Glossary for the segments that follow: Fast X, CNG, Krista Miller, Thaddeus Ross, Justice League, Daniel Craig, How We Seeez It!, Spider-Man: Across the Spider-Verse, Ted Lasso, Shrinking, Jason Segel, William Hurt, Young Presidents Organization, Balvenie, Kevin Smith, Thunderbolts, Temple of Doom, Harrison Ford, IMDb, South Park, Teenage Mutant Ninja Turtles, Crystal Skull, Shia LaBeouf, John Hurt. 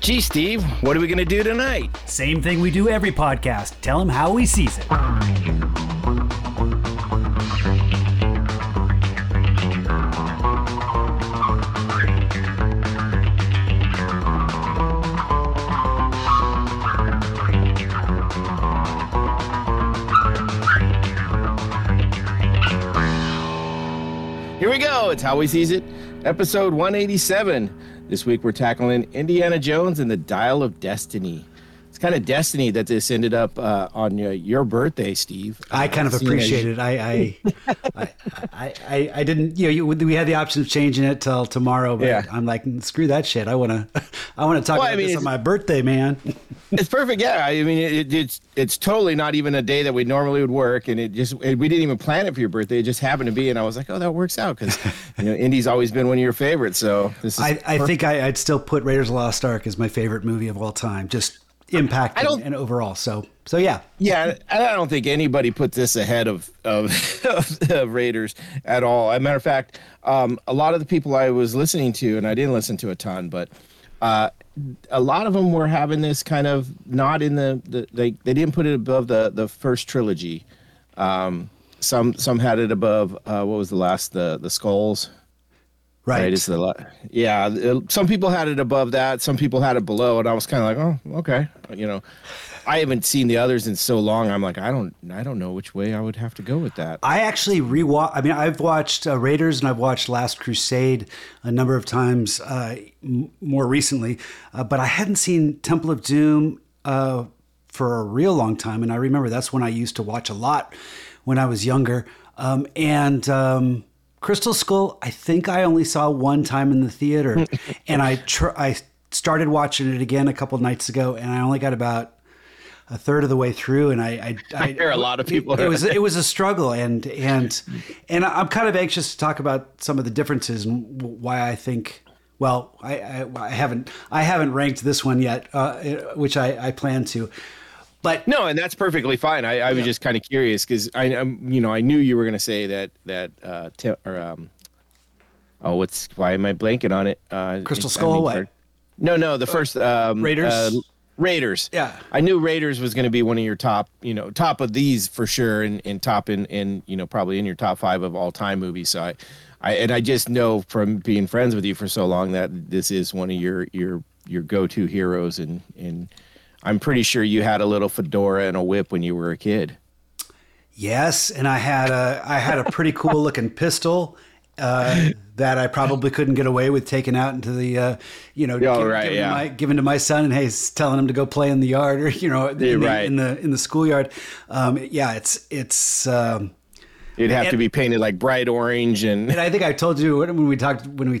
Gee, Steve, what are we going to do tonight? Same thing we do every podcast. Tell them how we sees it. Here we go. It's How We Seeez It, episode 187. This week we're tackling Indiana Jones and the Dial of Destiny. It's kind of destiny that this ended up on your birthday, Steve. I kind of appreciate it. I didn't. We had the option of changing it till tomorrow, but yeah. I'm like, screw that shit. I want to talk about this on my birthday, man. It's perfect. Yeah, I mean, it's totally not even a day that we normally would work, and we didn't even plan it for your birthday. It just happened to be, and I was like, oh, that works out because Indy's always been one of your favorites. So this is I think I'd still put Raiders of the Lost Ark as my favorite movie of all time. Just impacting and overall. So yeah. Yeah, I don't think anybody put this ahead of Raiders at all. As a matter of fact, a lot of the people I was listening to, and I didn't listen to a ton, but. A lot of them were having this kind of not in they didn't put it above the first trilogy. Some had it above what was the last the skulls, right? It's some people had it above that, some people had it below, and I was kind of like, oh, okay, I haven't seen the others in so long. I'm like, I don't know which way I would have to go with that. I actually I've watched Raiders and I've watched Last Crusade a number of times more recently, but I hadn't seen Temple of Doom for a real long time. And I remember that's one I used to watch a lot when I was younger. And Crystal Skull, I think I only saw one time in the theater, and I started watching it again a couple nights ago, and I only got about a third of the way through, and I hear a lot of people. It was a struggle, and I'm kind of anxious to talk about some of the differences and why I think. Well, I haven't ranked this one yet, which I plan to. But no, and that's perfectly fine. I was just kind of curious because I knew you were going to say why am I blanking on it? Crystal Skull. The first Raiders. Raiders. Yeah. I knew Raiders was going to be one of your top, top of these for sure. And top in probably in your top five of all time movies. So I just know from being friends with you for so long that this is one of your go-to heroes. And I'm pretty sure you had a little fedora and a whip when you were a kid. Yes. And I had a pretty cool looking pistol. That I probably couldn't get away with taking out into the, giving to my son and hey, telling him to go play in the yard or in the schoolyard. It'd have to be painted like bright orange and I think I told you when we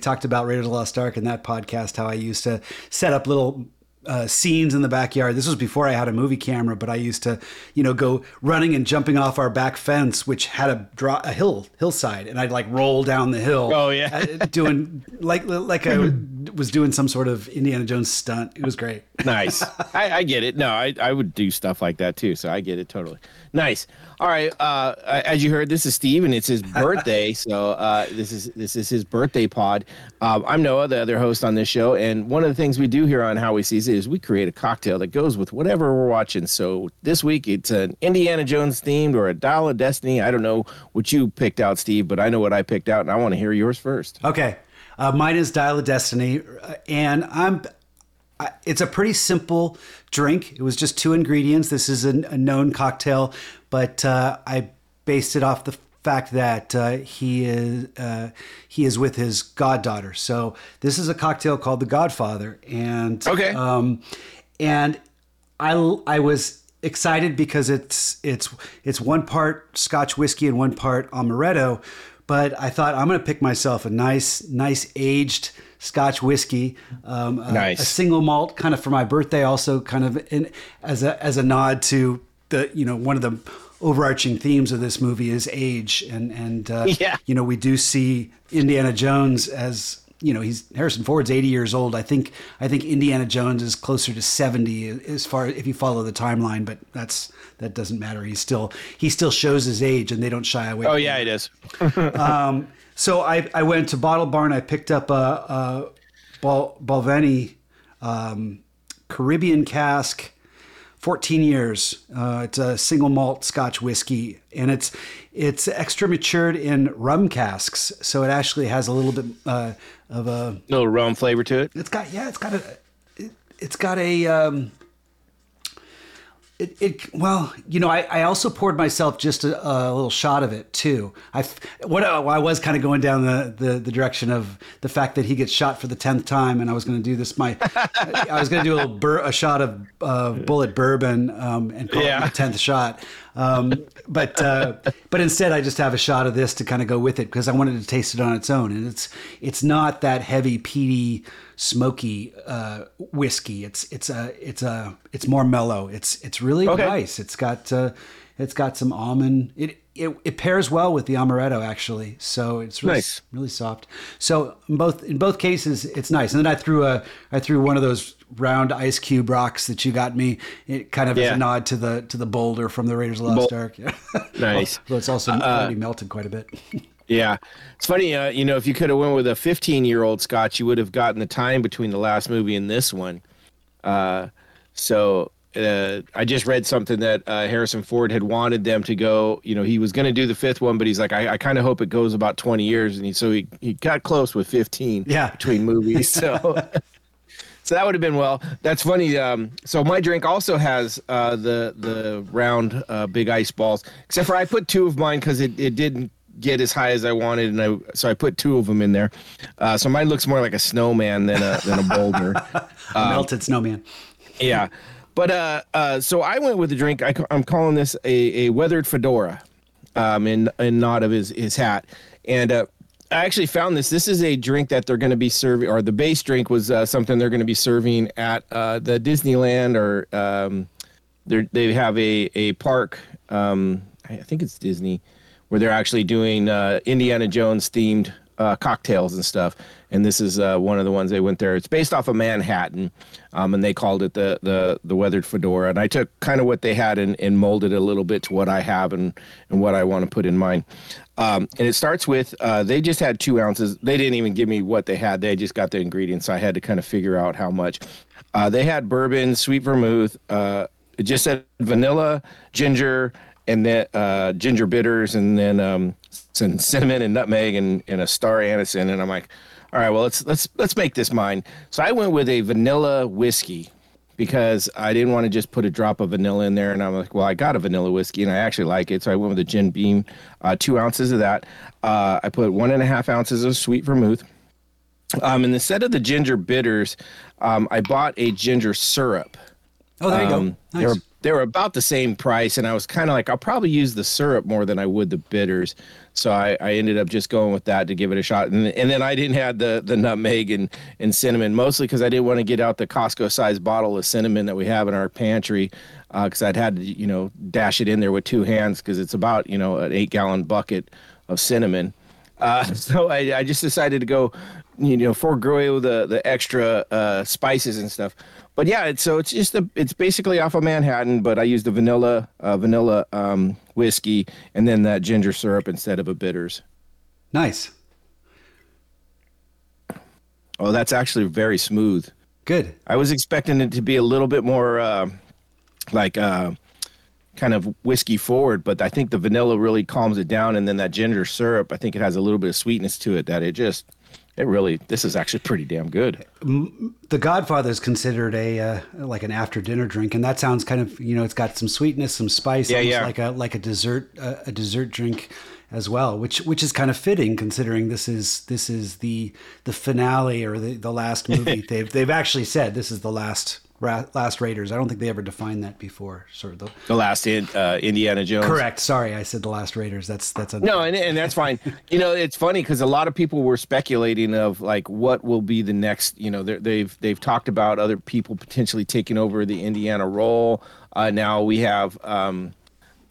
talked about Raiders of the Lost Ark in that podcast how I used to set up little. Scenes in the backyard. This was before I had a movie camera, but I used to, go running and jumping off our back fence, which had a hillside, and I'd like roll down the hill. Oh yeah, doing like I was doing some sort of Indiana Jones stunt. It was great. Nice. I get it. No, I would do stuff like that too, so I get it totally. Nice. All right. As you heard, this is Steve, and it's his birthday, so this is his birthday pod. I'm Noah, the other host on this show, and one of the things we do here on How We Seez It is we create a cocktail that goes with whatever we're watching. So this week it's an Indiana Jones themed or a Dial of Destiny. I don't know what you picked out, Steve, but I know what I picked out, and I want to hear yours first. Okay, mine is Dial of Destiny, and it's a pretty simple drink. It was just two ingredients. This is a known cocktail, but I based it off the fact that he is with his goddaughter. So this is a cocktail called the Godfather, and okay. And I was excited because it's one part Scotch whiskey and one part amaretto, but I thought I'm going to pick myself a nice aged Scotch whiskey, a single malt, kind of for my birthday, also kind of as a nod to the one of the overarching themes of this movie is age, and we do see Indiana Jones as he's Harrison Ford's 80 years old. I think Indiana Jones is closer to 70 as far if you follow the timeline, but that doesn't matter. He still shows his age, and they don't shy away. Oh yeah, he does. So I went to Bottle Barn. I picked up a Balvenie Caribbean cask, 14 years. It's a single malt Scotch whiskey, and it's extra matured in rum casks, so it actually has a little bit of a little rum flavor to it. I also poured myself just a little shot of it too. I was kind of going down the direction of the fact that he gets shot for the 10th time, and I was going to do this. I was going to do a shot of bullet bourbon and call it the 10th shot. But instead, I just have a shot of this to kind of go with it because I wanted to taste it on its own, and it's not that heavy, peaty, smoky whiskey. It's more mellow. It's really nice. It's got some almond. It pairs well with the amaretto actually. So it's really nice. Really soft. So in both cases, it's nice. And then I threw one of those round ice cube rocks that you got me. It kind of is a nod to the boulder from the Raiders of the Lost Ark. Yeah. Nice. Although it's also already melted quite a bit. Yeah. It's funny, if you could have went with a 15-year-old Scotch, you would have gotten the time between the last movie and this one. I just read something that Harrison Ford had wanted them to go, he was going to do the fifth one, but he's like, I kind of hope it goes about 20 years. And he got close with 15 between movies. So so that would have been, that's funny. So my drink also has the round big ice balls, except for I put two of mine because it didn't get as high as I wanted, and so I put two of them in there. So mine looks more like a snowman than a boulder. A melted snowman. Yeah. But so I went with a drink. I'm calling this a weathered fedora, in nod of his hat. And I actually found this. This is a drink that they're going to be serving, or the base drink was something they're going to be serving at the Disneyland, or they have a park. I think it's Disney, where they're actually doing Indiana Jones themed cocktails and stuff. And this is one of the ones they went there. It's based off of Manhattan, and they called it the weathered fedora. And I took kind of what they had and molded a little bit to what I have and what I want to put in mine. And it starts with, they just had 2 ounces. They didn't even give me what they had. They just got the ingredients. So I had to kind of figure out how much. They had bourbon, sweet vermouth. It just said vanilla, ginger, and then ginger bitters, and then some cinnamon and nutmeg and a star anise. And I'm like, all right, well, let's make this mine. So I went with a vanilla whiskey because I didn't want to just put a drop of vanilla in there. And I'm like, well, I got a vanilla whiskey and I actually like it. So I went with a Jim Beam, 2 ounces of that. I put 1.5 ounces of sweet vermouth. And instead of the ginger bitters, I bought a ginger syrup. Oh, there you go. Nice. They were about the same price, and I was kind of like, I'll probably use the syrup more than I would the bitters. So I ended up just going with that to give it a shot. And then I didn't have the nutmeg and cinnamon, mostly because I didn't want to get out the Costco-sized bottle of cinnamon that we have in our pantry, because I'd had to, dash it in there with 2 hands because it's about, an 8-gallon bucket of cinnamon. So I just decided to go, forego the extra spices and stuff. But yeah, it's basically off of Manhattan, but I used the vanilla whiskey and then that ginger syrup instead of a bitters. Nice. Oh, that's actually very smooth. Good. I was expecting it to be a little bit more kind of whiskey forward, but I think the vanilla really calms it down, and then that ginger syrup, I think it has a little bit of sweetness to it that this is actually pretty damn good. The Godfather is considered an after dinner drink, and that sounds kind of, it's got some sweetness, some spice, like a dessert drink as well, which is kind of fitting considering this is the finale, or the last movie. They've actually said this is the last Raiders. I don't think they ever defined that before. Sort of the last Indiana Jones. Correct. Sorry, I said the last Raiders. That's no, and that's fine. It's funny because a lot of people were speculating of like what will be the next. They've talked about other people potentially taking over the Indiana role. Now we have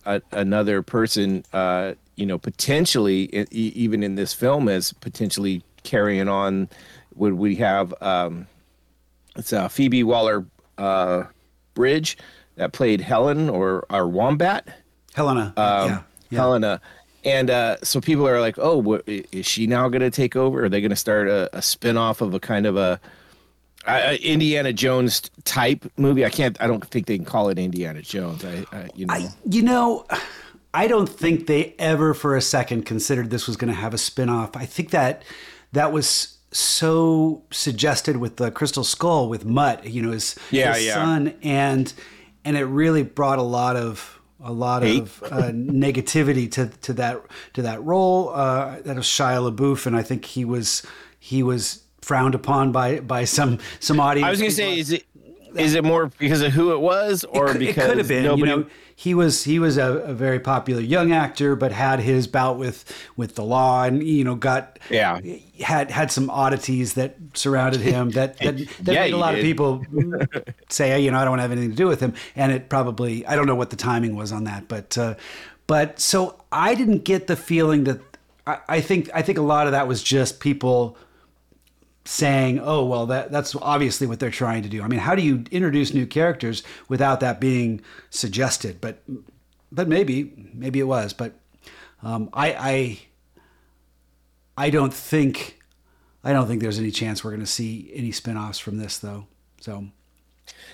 another person. Potentially even in this film as potentially carrying on. Would we have? It's Phoebe Waller-Bridge that played Helen or Wombat. Helena. Helena. And so people are like, oh, is she now going to take over? Are they going to start a spinoff of a kind of a – Indiana Jones type movie. I don't think they can call it Indiana Jones. I don't think they ever for a second considered this was going to have a spinoff. I think that was so suggested with the Crystal Skull with Mutt, his son, and it really brought a lot of negativity to that role. That was Shia LaBeouf, and I think he was frowned upon by some audience. I was going to say, is it more because of who it was, or because it could have been? Nobody... He was a very popular young actor, but had his bout with the law, and had some oddities that surrounded him that made a lot of people say, I don't want to have anything to do with him. And it probably, I don't know what the timing was on that, but so I didn't get the feeling that I think a lot of that was just people saying, oh, well, that's obviously what they're trying to do. I mean, how do you introduce new characters without that being suggested? But maybe it was. But I don't think there's any chance we're going to see any spinoffs from this, though. So.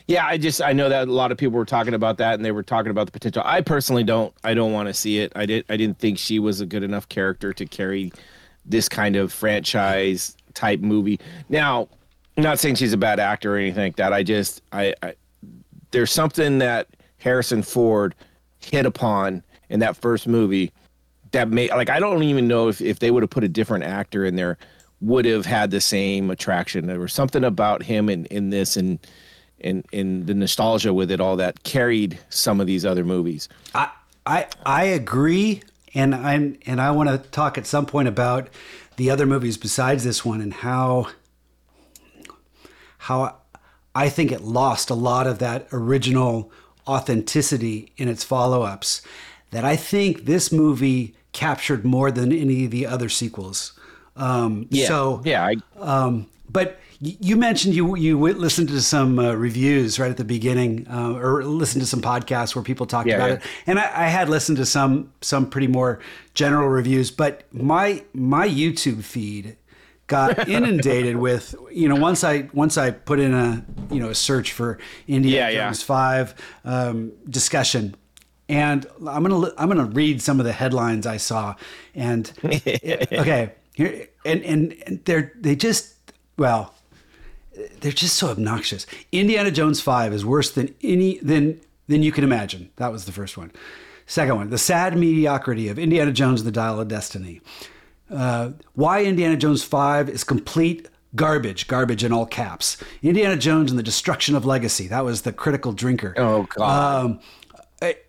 Yeah, I know that a lot of people were talking about that, and they were talking about the potential. I personally don't want to see it. I didn't think she was a good enough character to carry this kind of franchise type movie. Now, I'm not saying she's a bad actor or anything like that. I there's something that Harrison Ford hit upon in that first movie that made, like, I don't even know if they would have put a different actor in there, would have had the same attraction. There was something about him in this and the nostalgia with it all that carried some of these other movies. I agree, and I want to talk at some point about the other movies besides this one and how I think it lost a lot of that original authenticity in its follow-ups that I think this movie captured more than any of the other sequels. But you mentioned you listened to some reviews right at the beginning, or listened to some podcasts where people talked about it. And I had listened to some pretty more general reviews, but my YouTube feed got inundated with, once I put in a search for Indiana Jones 5 discussion. And I'm going to read some of the headlines I saw, and they're just so obnoxious. Indiana Jones 5 is worse than you can imagine. That was the first one. Second one, the sad mediocrity of Indiana Jones and the Dial of Destiny. Why Indiana Jones 5 is complete garbage in all caps. Indiana Jones and the Destruction of Legacy. That was the critical drinker. Oh, God.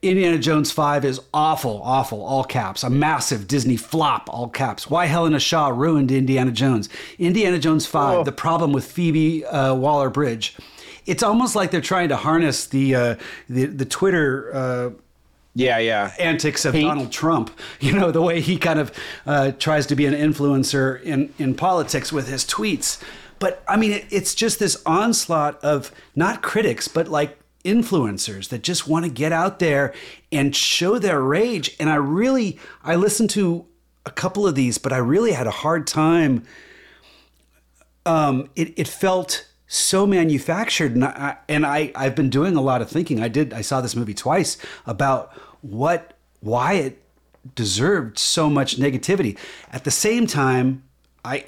Indiana Jones 5 is awful, all caps. A massive Disney flop, all caps. Why Helena Shaw ruined Indiana Jones. Indiana Jones 5, the problem with Phoebe Waller-Bridge. It's almost like they're trying to harness the Twitter antics of Donald Trump. The way he kind of tries to be an influencer in politics with his tweets. But, I mean, it's just this onslaught of not critics, but like influencers that just want to get out there and show their rage. And I listened to a couple of these, but I really had a hard time. It felt so manufactured. And I've been doing a lot of thinking. I saw this movie twice about why it deserved so much negativity. At the same time, I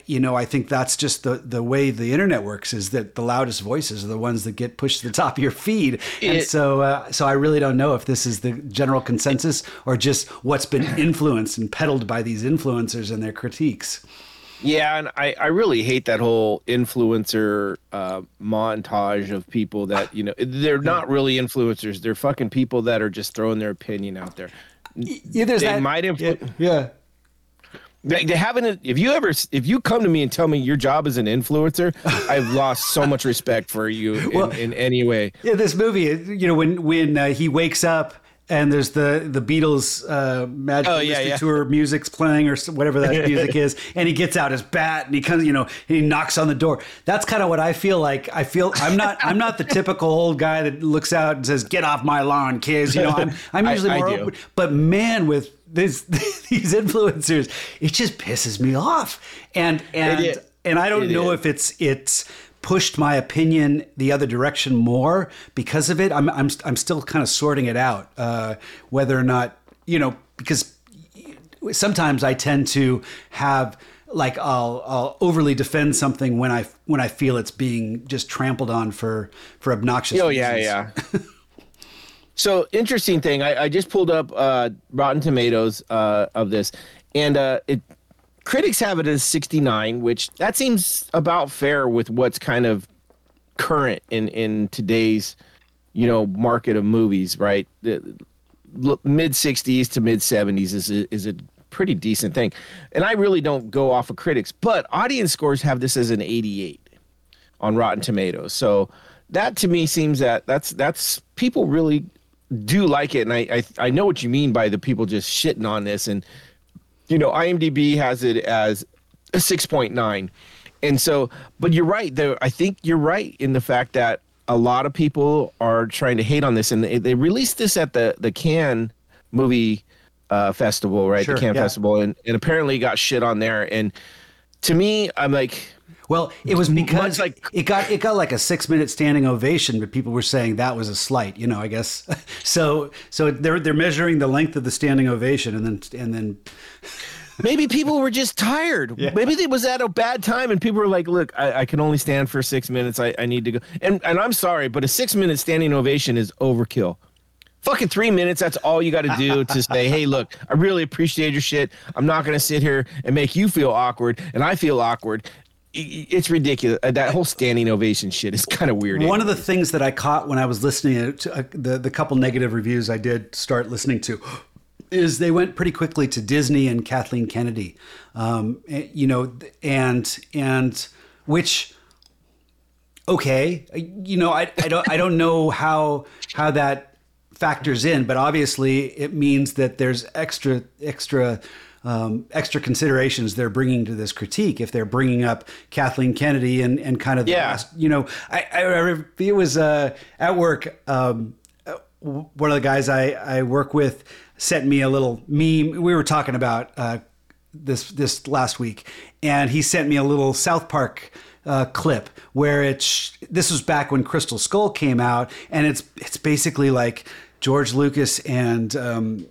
think that's just the way the internet works, is that the loudest voices are the ones that get pushed to the top of your feed. And so I really don't know if this is the general consensus or just what's been influenced and peddled by these influencers and their critiques. Yeah, and I really hate that whole influencer montage of people that, they're not really influencers. They're fucking people that are just throwing their opinion out there. Yeah, they haven't. If you come to me and tell me your job is an influencer, I've lost so much respect for you in any way. Yeah, this movie, when he wakes up and there's the Beatles Magic Tour music's playing or whatever that music is, and he gets out his bat and he comes, he knocks on the door. That's kind of what I feel like. I'm not the typical old guy that looks out and says, "Get off my lawn, kids." I'm usually more open. But man, with these influencers, it just pisses me off, and I don't know if it's pushed my opinion the other direction more because of it. I'm still kind of sorting it out, whether or not, you know, because sometimes I tend to have, like, I'll overly defend something when I feel it's being just trampled on for obnoxious reasons. Yeah. So, interesting thing, I just pulled up Rotten Tomatoes of this, and critics have it as 69, which that seems about fair with what's kind of current in today's, you know, market of movies, right? The mid 60s to mid 70s is a pretty decent thing. And I really don't go off of critics, but audience scores have this as an 88 on Rotten Tomatoes. So that to me seems that that's people really do like it. And I know what you mean by the people just shitting on this. And, you know, IMDb has it as a 6.9. And so, but you're right there. I think you're right in the fact that a lot of people are trying to hate on this. And they released this at the Cannes movie festival, right? Sure, the Cannes festival. And apparently got shit on there. And to me, I'm like, well, it was because it got like a 6-minute standing ovation, but people were saying that was a slight, you know, I guess. So they're measuring the length of the standing ovation, and then maybe people were just tired. Yeah. Maybe it was at a bad time, and people were like, "Look, I can only stand for 6 minutes. I need to go." And I'm sorry, but a 6-minute standing ovation is overkill. Fucking 3 minutes, that's all you got to do to say, hey, look, I really appreciate your shit. I'm not going to sit here and make you feel awkward, and I feel awkward. It's ridiculous. That whole standing ovation shit is kind of weird. One of the things that I caught when I was listening to the couple negative reviews I did start listening to is they went pretty quickly to Disney and Kathleen Kennedy, you know, and which, okay, you know, I don't know how that factors in, but obviously it means that there's extra considerations they're bringing to this critique if they're bringing up Kathleen Kennedy and kind of the last, you know, I it was at work, one of the guys I work with sent me a little meme. We were talking about this last week, and he sent me a little South Park clip where this was back when Crystal Skull came out, and it's basically like George Lucas and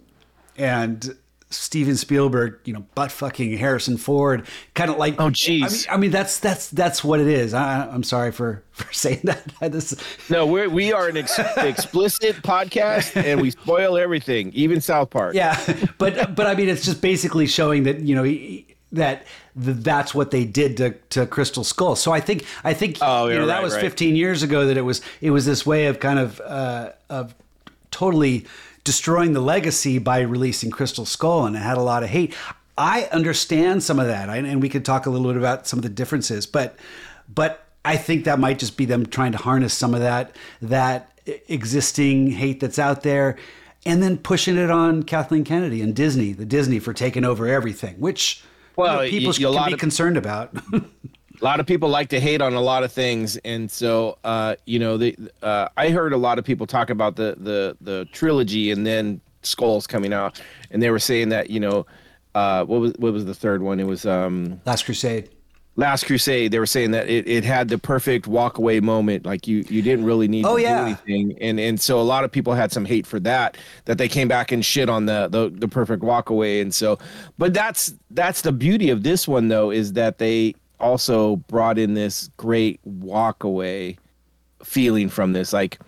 Steven Spielberg, you know, butt fucking Harrison Ford, kind of like, oh geez. I mean that's what it is. I'm sorry for saying that. No, we are an explicit podcast, and we spoil everything, even South Park. Yeah, but I mean, it's just basically showing that, you know, that's what they did to Crystal Skull. So I think you know, that was 15 years ago that it was this way of kind of totally destroying the legacy by releasing Crystal Skull, and it had a lot of hate. I understand some of that, and we could talk a little bit about some of the differences, but I think that might just be them trying to harness some of that existing hate that's out there, and then pushing it on Kathleen Kennedy and Disney for taking over everything, which, well, you know, people should be concerned about. A lot of people like to hate on a lot of things, and so you know, I heard a lot of people talk about the trilogy, and then Skull's coming out, and they were saying that, you know, what was the third one? It was Last Crusade. Last Crusade. They were saying that it had the perfect walk away moment, like you didn't really need do anything, and so a lot of people had some hate for that they came back and shit on the perfect walk away, and so, but that's the beauty of this one though, is that they also brought in this great walk away feeling from this. Like,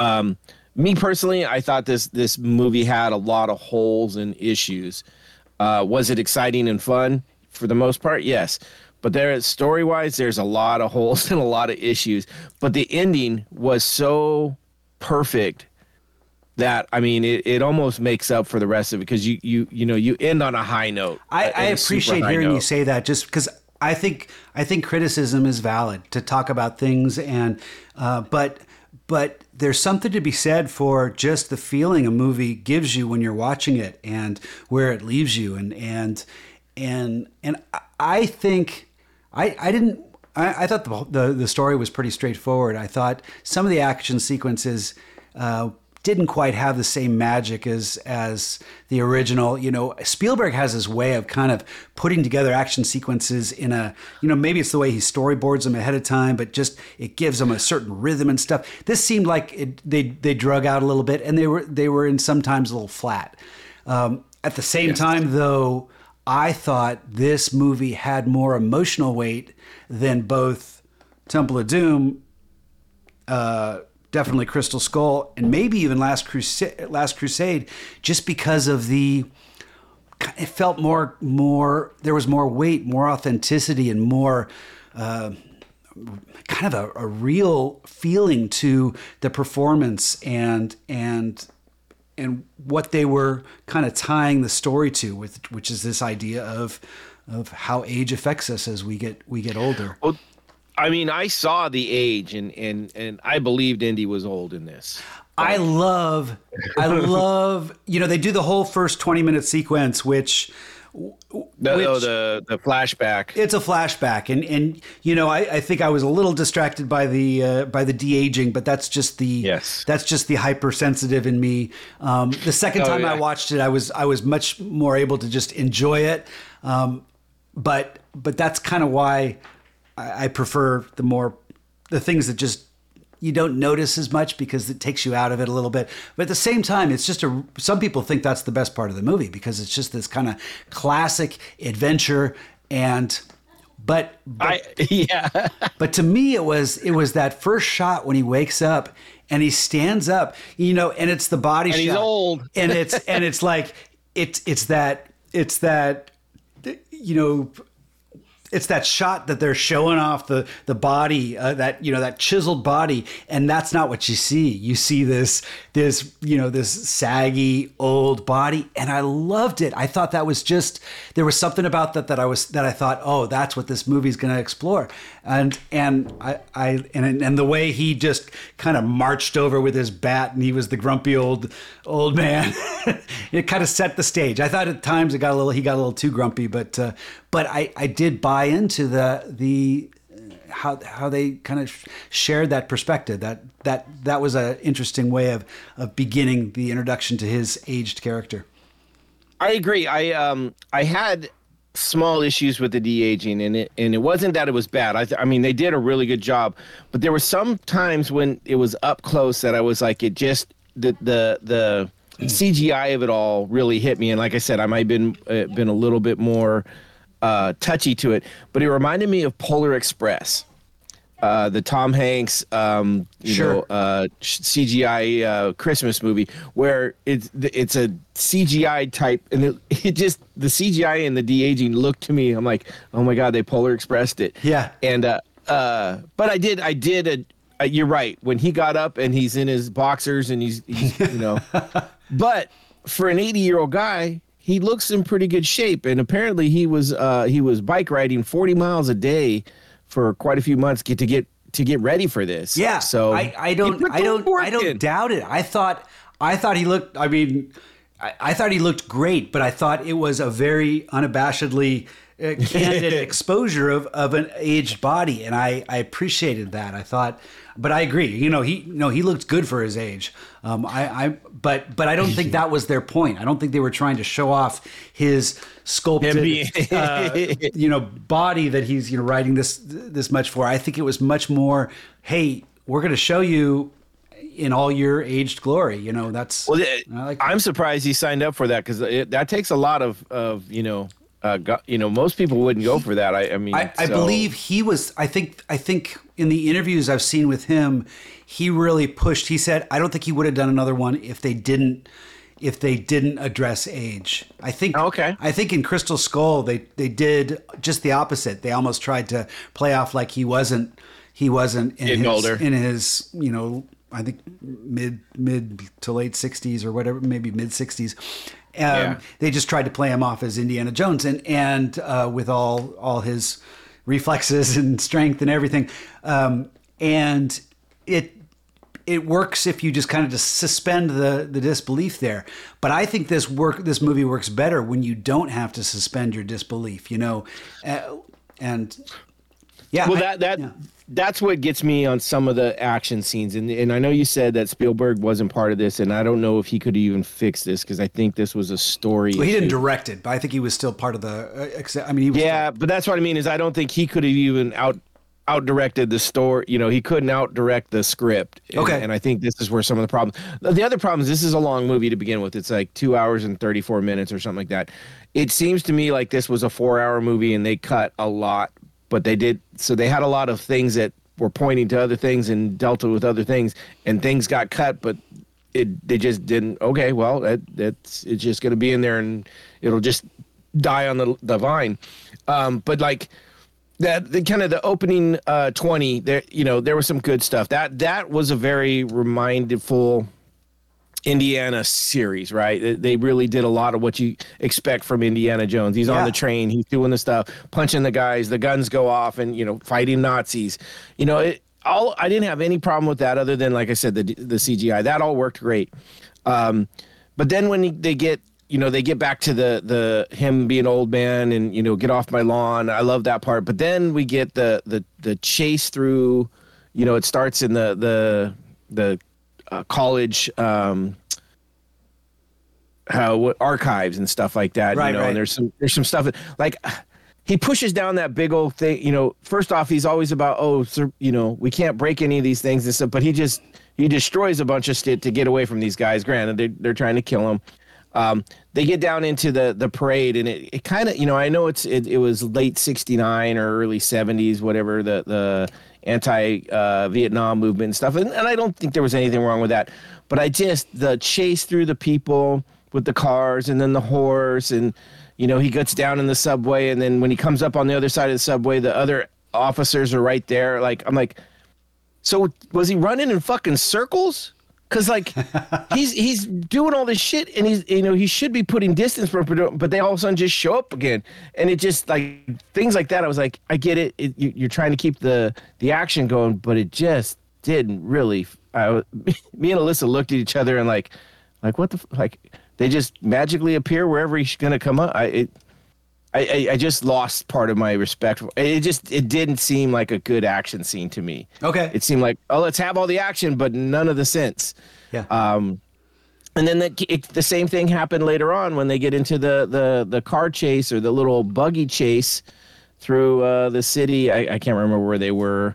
me personally, I thought this movie had a lot of holes and issues. Was it exciting and fun? For the most part, yes. But story wise, there's a lot of holes and a lot of issues. But the ending was so perfect that, I mean, it almost makes up for the rest of it, because you know, you end on a high note. I appreciate hearing you say that, just because I think criticism is valid to talk about things, and but there's something to be said for just the feeling a movie gives you when you're watching it, and where it leaves you, and I think I thought the story was pretty straightforward. I thought some of the action sequences didn't quite have the same magic as the original. You know, Spielberg has his way of kind of putting together action sequences in a, you know, maybe it's the way he storyboards them ahead of time, but just it gives them a certain rhythm and stuff. This seemed like they drug out a little bit, and they were in sometimes a little flat. At the same time, though, I thought this movie had more emotional weight than both Temple of Doom, definitely Crystal Skull, and maybe even Last Crusade, just because of it felt more, there was more weight, more authenticity, and more kind of a real feeling to the performance and what they were kind of tying the story to, which is this idea of how age affects us as we get older. Well, I mean, I saw the age, and I believed Indy was old in this. I love. You know, they do the whole first 20-minute sequence, the flashback. It's a flashback, and you know, I think I was a little distracted by the de-aging, but that's just the hypersensitive in me. The second time I watched it, I was much more able to just enjoy it. But that's kind of why I prefer the things that just you don't notice as much, because it takes you out of it a little bit. But at the same time, it's just some people think that's the best part of the movie, because it's just this kind of classic adventure. But to me, it was that first shot when he wakes up and he stands up, you know, and it's the body shot. And he's old. And it's like, it's that, you know, it's that shot that they're showing off the body, that, you know, that chiseled body. And that's not what you see. You see this, you know, this saggy old body. And I loved it. I thought that was just, there was something about that I thought, oh, that's what this movie's going to explore. And the way he just kind of marched over with his bat, and he was the grumpy old man, it kind of set the stage. I thought at times he got a little too grumpy, but I did buy into the how they kind of shared that perspective. That was an interesting way of beginning the introduction to his aged character. I agree. I had small issues with the de-aging, and it wasn't that it was bad. I mean, they did a really good job, but there were some times when it was up close that I was like, it just, the CGI of it all really hit me. And like I said, I might have been a little bit more touchy to it, but it reminded me of Polar Express, the Tom Hanks, CGI Christmas movie, where it's a CGI type, and it just, the CGI and the de-aging looked to me, I'm like, oh my God, they Polar Expressed it. Yeah. And but I did, you're right, when he got up and he's in his boxers and he's you know, but for an 80-year-old guy, he looks in pretty good shape, and apparently he was bike riding 40 miles a day for quite a few months to get ready for this. Yeah. So I don't doubt it. I thought he looked, I mean, I thought he looked great, but I thought it was a very unabashedly candid exposure of an aged body, and I appreciated that. I thought, but I agree. You know, he looked good for his age. But I don't think that was their point. I don't think they were trying to show off his sculpted, you know, body that he's, you know, riding this much for. I think it was much more, hey, we're going to show you in all your aged glory. You know, that's. Well, I'm surprised he signed up for that, because that takes a lot of you know. You know, most people wouldn't go for that. I believe he was. I think in the interviews I've seen with him, he really pushed. He said, "I don't think he would have done another one if they didn't address age." I think. Okay. I think in Crystal Skull they did just the opposite. They almost tried to play off like he wasn't in his you know, I think mid to late 60s or whatever, maybe mid 60s. They just tried to play him off as Indiana Jones, and with all his reflexes and strength and everything, and it works if you just kind of just suspend the disbelief there. But I think this movie works better when you don't have to suspend your disbelief, you know, and Yeah. Well, that's what gets me on some of the action scenes. And I know you said that Spielberg wasn't part of this, and I don't know if he could even fix this because I think this was a story. Well, he didn't direct it, but I think he was still part of the – I mean, he was but that's what I mean is I don't think he could have even outdirected the story. You know, he couldn't outdirect the script. And I think this is where some of the problems – the other problem is this is a long movie to begin with. It's like 2 hours and 34 minutes or something like that. It seems to me like this was a 4-hour movie and they cut a lot. But they did, so they had a lot of things that were pointing to other things and dealt with other things, and things got cut, but they just didn't. Okay, well, it's just going to be in there, and it'll just die on the vine. But like that, the kind of the opening 20, there, you know, there was some good stuff. That was a very remindful Indiana series, right? They really did a lot of what you expect from Indiana Jones. He's on the train, he's doing the stuff, punching the guys, the guns go off, and, you know, fighting Nazis. You know, I didn't have any problem with that other than, like I said, the CGI. That all worked great. But then when they get back to the him being old man and, you know, get off my lawn. I love that part. But then we get the chase through, you know, it starts in the college archives and stuff like that, right, you know, right. And there's some stuff that, like, he pushes down that big old thing, you know. First off, he's always about, oh, sir, you know, we can't break any of these things and stuff, but he destroys a bunch of shit to get away from these guys. Granted, they're trying to kill him. They get down into the parade, and it kind of, you know, I know it was late 69 or early 70s, whatever, the anti-Vietnam movement and stuff. And I don't think there was anything wrong with that. But the chase through the people with the cars and then the horse, and, you know, he gets down in the subway, and then when he comes up on the other side of the subway, the other officers are right there. Like, I'm like, so was he running in fucking circles? Because, like, he's doing all this shit, and he's, you know, he should be putting distance from, but they all of a sudden just show up again, and it just, like, things like that. I was like, I get it. You're trying to keep the action going, but it just didn't really. Me and Alyssa looked at each other and like what the like? They just magically appear wherever he's gonna come up. I just lost part of my respect. It didn't seem like a good action scene to me. Okay. It seemed like, oh, let's have all the action, but none of the sense. Yeah. And then the same thing happened later on when they get into the car chase or the little buggy chase through the city. I can't remember where they were.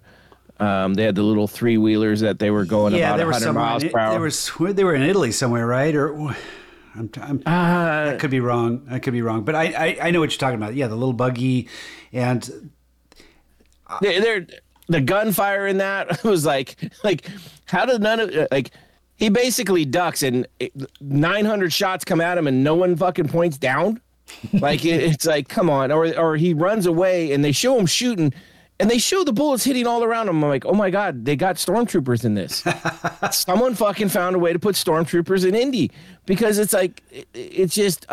They had the little 3-wheelers that they were going about 100 miles per hour. They were in Italy somewhere, right? Or... I could be wrong. But I know what you're talking about. Yeah, the little buggy, and the gunfire in that was like how did none of like he basically ducks and 900 shots come at him and no one fucking points down. Like it's like, come on, or he runs away and they show him shooting. And they show the bullets hitting all around them. I'm like, oh, my God, they got stormtroopers in this. Someone fucking found a way to put stormtroopers in Indy, because it's like it's just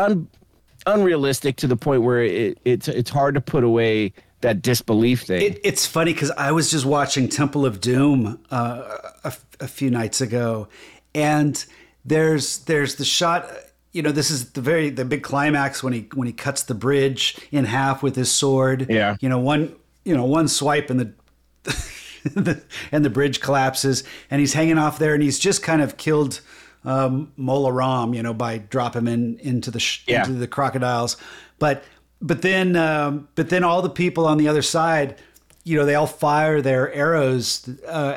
unrealistic to the point where it's hard to put away that disbelief thing. It's funny because I was just watching Temple of Doom a few nights ago, and there's the shot. You know, this is the big climax when he cuts the bridge in half with his sword. Yeah, you know, one swipe and the bridge collapses, and he's hanging off there, and he's just kind of killed Mola Ram, you know, by drop him into the crocodiles. But then all the people on the other side, you know, they all fire their arrows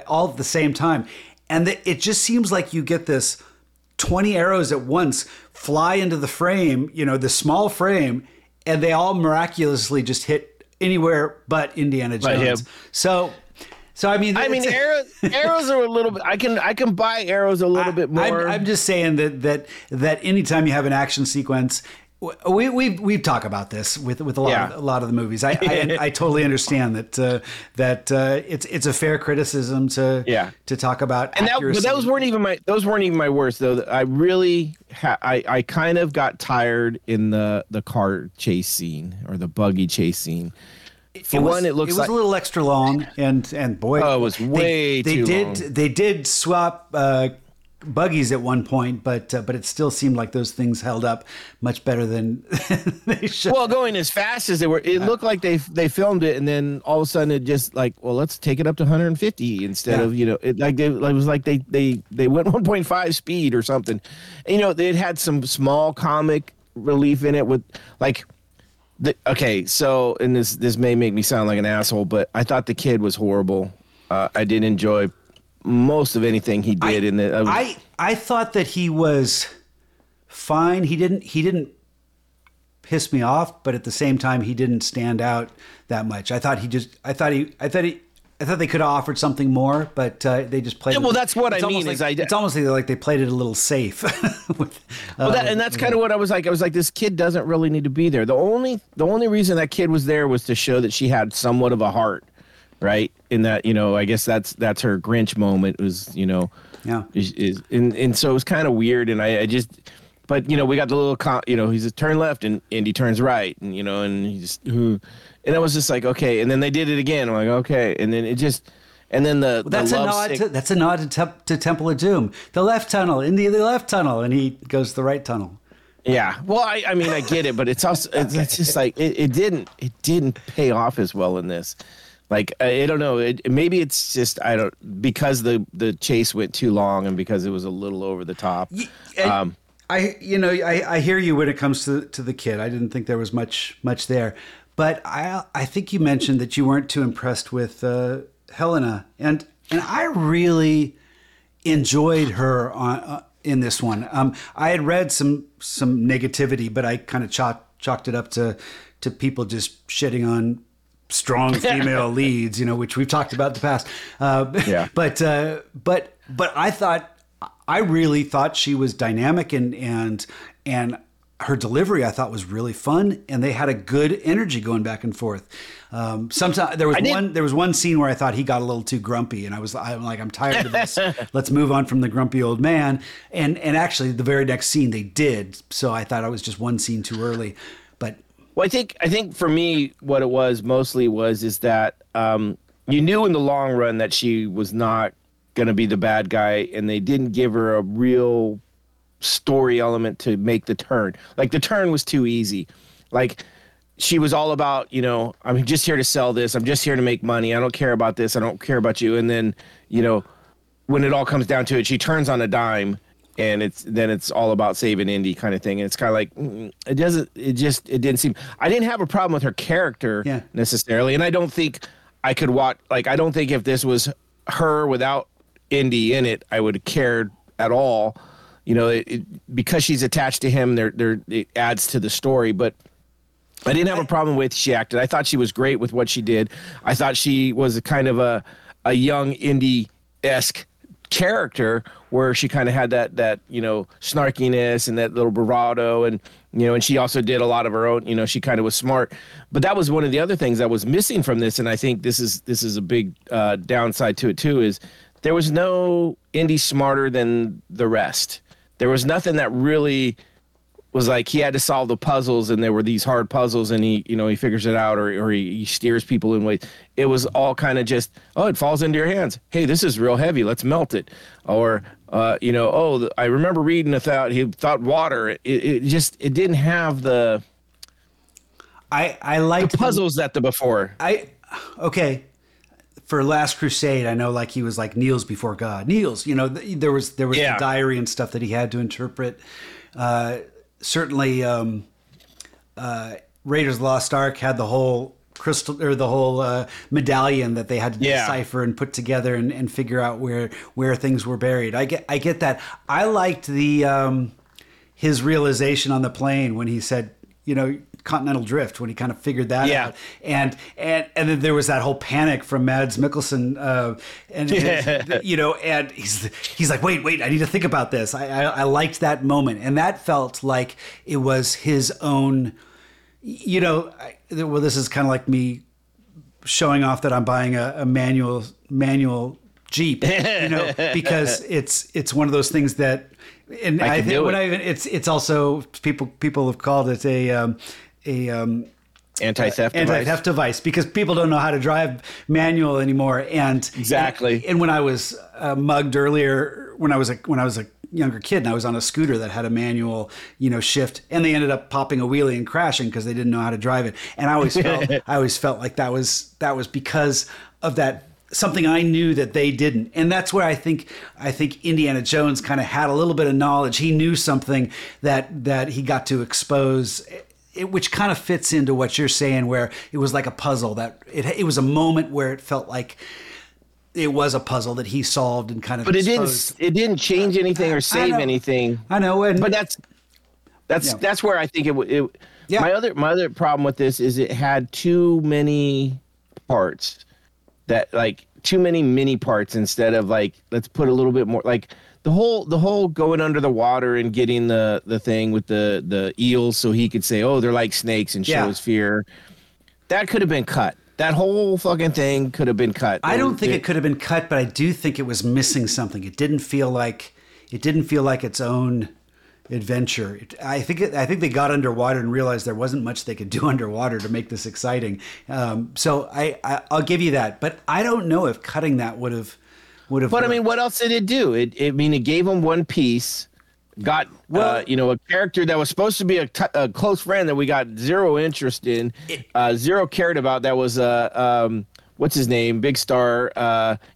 all at the same time, and it just seems like you get this 20 arrows at once fly into the frame, you know, the small frame, and they all miraculously just hit anywhere but Indiana Jones. So I mean, arrows are a little bit. I can buy arrows a little bit more. I'm just saying that anytime you have an action sequence, we talk about this with a lot of the movies. I totally understand that it's a fair criticism to talk about. And accuracy. But those weren't even my worst though. I really I kind of got tired in the car chase scene or the buggy chase scene. It was a little extra long, and boy, it was way too long. They did swap buggies at one point, but it still seemed like those things held up much better than they should. Well, going as fast as they were, it looked like they filmed it, and then all of a sudden it just like, well, let's take it up to 150 instead of, you know, it like they, it was like they went 1.5 speed or something. And, you know, they had some small comic relief in it with like. Okay, so, and this may make me sound like an asshole, but I thought the kid was horrible. I didn't enjoy most of anything he did. I thought that he was fine. He didn't piss me off, but at the same time, he didn't stand out that much. I thought they could have offered something more, but they just played. Yeah, well, that's what I mean. It's almost like they played it a little safe. That's kind of what I was like. I was like, this kid doesn't really need to be there. The only reason that kid was there was to show that she had somewhat of a heart, right? In that, you know, I guess that's her Grinch moment. Was, you know, yeah. And so it was kind of weird, and but you know, we got the little, you know, he's a turn left and he turns right, and you know, and he just. And I was just like, okay. And then they did it again. I'm like, okay. And then it just, and then the that's a nod to Temple of Doom, the left tunnel, the left tunnel, and he goes the right tunnel. Yeah. Well, I mean, I get it, but it's also it's just like it didn't pay off as well in this. Like I don't know. Maybe it's just because the chase went too long and because it was a little over the top. I hear you when it comes to the kid. I didn't think there was much there. But I think you mentioned that you weren't too impressed with Helena, and I really enjoyed her in this one. I had read some negativity, but I kind of chalked it up to people just shitting on strong female leads, you know, which we've talked about in the past. Yeah. But I really thought she was dynamic and. Her delivery, I thought, was really fun, and they had a good energy going back and forth. Sometimes there was one scene where I thought he got a little too grumpy, and I'm like, I'm tired of this. Let's move on from the grumpy old man. And actually, the very next scene they did. So I thought I was just one scene too early. But well, I think for me, what it was mostly is that you knew in the long run that she was not going to be the bad guy, and they didn't give her a real story element to make the turn. Like the turn was too easy. Like she was all about, you know, I'm just here to sell this. I'm just here to make money. I don't care about this. I don't care about you. And then, you know, when it all comes down to it, she turns on a dime, and it's all about saving Indy kind of thing. And it's kind of like, I didn't have a problem with her character necessarily. And I don't think I could watch, like, I don't think if this was her without Indy in it, I would have cared at all. You know, because she's attached to him, it adds to the story. But I didn't have a problem with she acted. I thought she was great with what she did. I thought she was a kind of a young Indy-esque character where she kind of had that, you know, snarkiness and that little bravado. And, you know, and she also did a lot of her own, you know, she kind of was smart. But that was one of the other things that was missing from this. And I think this is a big downside to it, too, is there was no Indy smarter than the rest. There was nothing that really was like he had to solve the puzzles, and there were these hard puzzles, and he, you know, he figures it out, or he steers people in ways. It was all kind of just, oh, it falls into your hands. Hey, this is real heavy. Let's melt it. Or, you know, oh, I remember reading he thought water. It didn't have the. I liked the puzzles that the before. Okay. For Last Crusade, I know, like, he was like kneels before God. Kneels, you know, there was the diary and stuff that he had to interpret. Certainly, Raiders of the Lost Ark had the whole crystal or the whole medallion that they had to decipher and put together and figure out where things were buried. I get that. I liked the his realization on the plane when he said, you know, continental drift, when he kind of figured that out, and then there was that whole panic from Mads Mikkelsen, you know, and he's like, wait, I need to think about this. I liked that moment, and that felt like it was his own, you know. Well, this is kind of like me showing off that I'm buying a manual Jeep, you know, because it's one of those things that. And I think it's also people have called it a Anti-theft device. Anti-theft device, because people don't know how to drive manual anymore. And exactly. And when I was mugged earlier, when I was a younger kid and I was on a scooter that had a manual, shift, and they ended up popping a wheelie and crashing because they didn't know how to drive it. And I always felt like that was because of that, something I knew that they didn't. And that's where I think Indiana Jones kind of had a little bit of knowledge. He knew something that he got to expose. Which kind of fits into what you're saying, where it was like a puzzle that it was a moment where it felt like it was a puzzle that he solved and kind of. But it didn't change anything or save anything. I know, but that's that's where I think it. Yeah. My other problem with this is it had too many parts, that like too many mini parts instead of like let's put a little bit more like. The whole going under the water and getting the thing with the eels so he could say, oh, they're like snakes and shows fear. That could have been cut. That whole fucking thing could have been cut. I don't think it could have been cut, but I do think it was missing something. It didn't feel like its own adventure. I think they got underwater and realized there wasn't much they could do underwater to make this exciting. So I'll give you that. But I don't know if cutting that would have worked. I mean, what else did it do? It gave him one piece, got a character that was supposed to be a close friend that we got zero interest in, zero cared about. That was what's his name, big star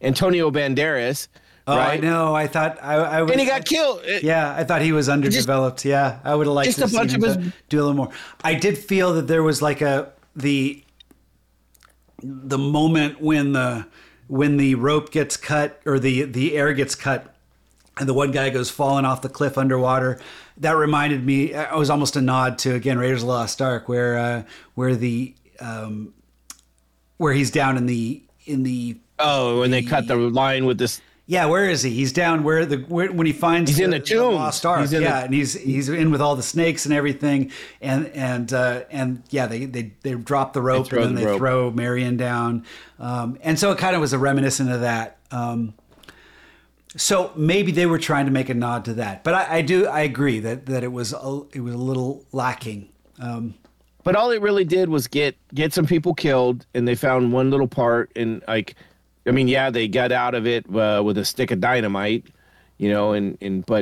Antonio Banderas. Oh, right? I know. I thought I would. And he got killed. I thought he was underdeveloped. I would have liked to see him do a little more. I did feel that there was like the moment when the rope gets cut or the air gets cut and the one guy goes falling off the cliff underwater, that reminded me, it was almost a nod to, again, Raiders of the Lost Ark, where he's down in the when they cut the line with this. Yeah, where is he? He's down when he finds he's in the tomb. The Lost Ark. And he's in with all the snakes and everything, and they drop the rope and then they throw Marion down, and so it kind of was a reminiscent of that. So maybe they were trying to make a nod to that, but I agree that it was a little lacking. But all it really did was get some people killed, and they found one little part and like. I mean, they got out of it with a stick of dynamite, but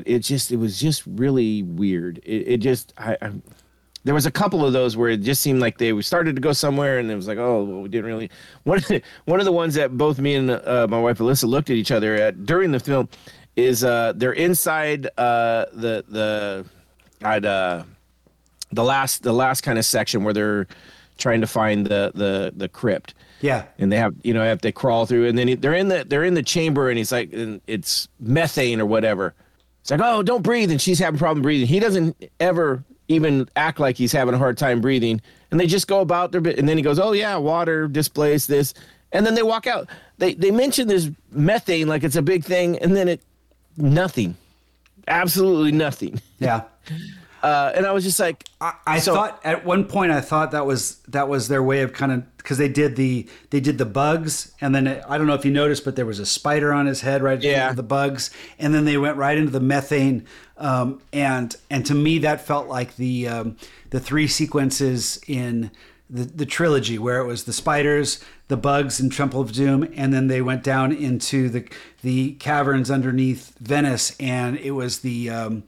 it was just really weird. There was a couple of those where it just seemed like they started to go somewhere and it was like, oh, well, we didn't really. One of the ones that both me and my wife Alyssa looked at each other at during the film is they're inside the last kind of section where they're trying to find the crypt. Yeah, and they have have to crawl through, and then they're in the chamber, and he's like, and it's methane or whatever. It's like, oh, don't breathe, and she's having a problem breathing. He doesn't ever even act like he's having a hard time breathing, and they just go about their bit, and then he goes, oh yeah, water displays this, and then they walk out. They mention this methane like it's a big thing, and then nothing, absolutely nothing. Yeah. And I was just like, I thought at one point, I thought that was their way of kind of, because they did the bugs. And then I don't know if you noticed, but there was a spider on his head, right? Yeah. The bugs. And then they went right into the methane. And to me, that felt like the three sequences in the trilogy, where it was the spiders, the bugs, and Temple of Doom, and then they went down into the caverns underneath Venice, and it was the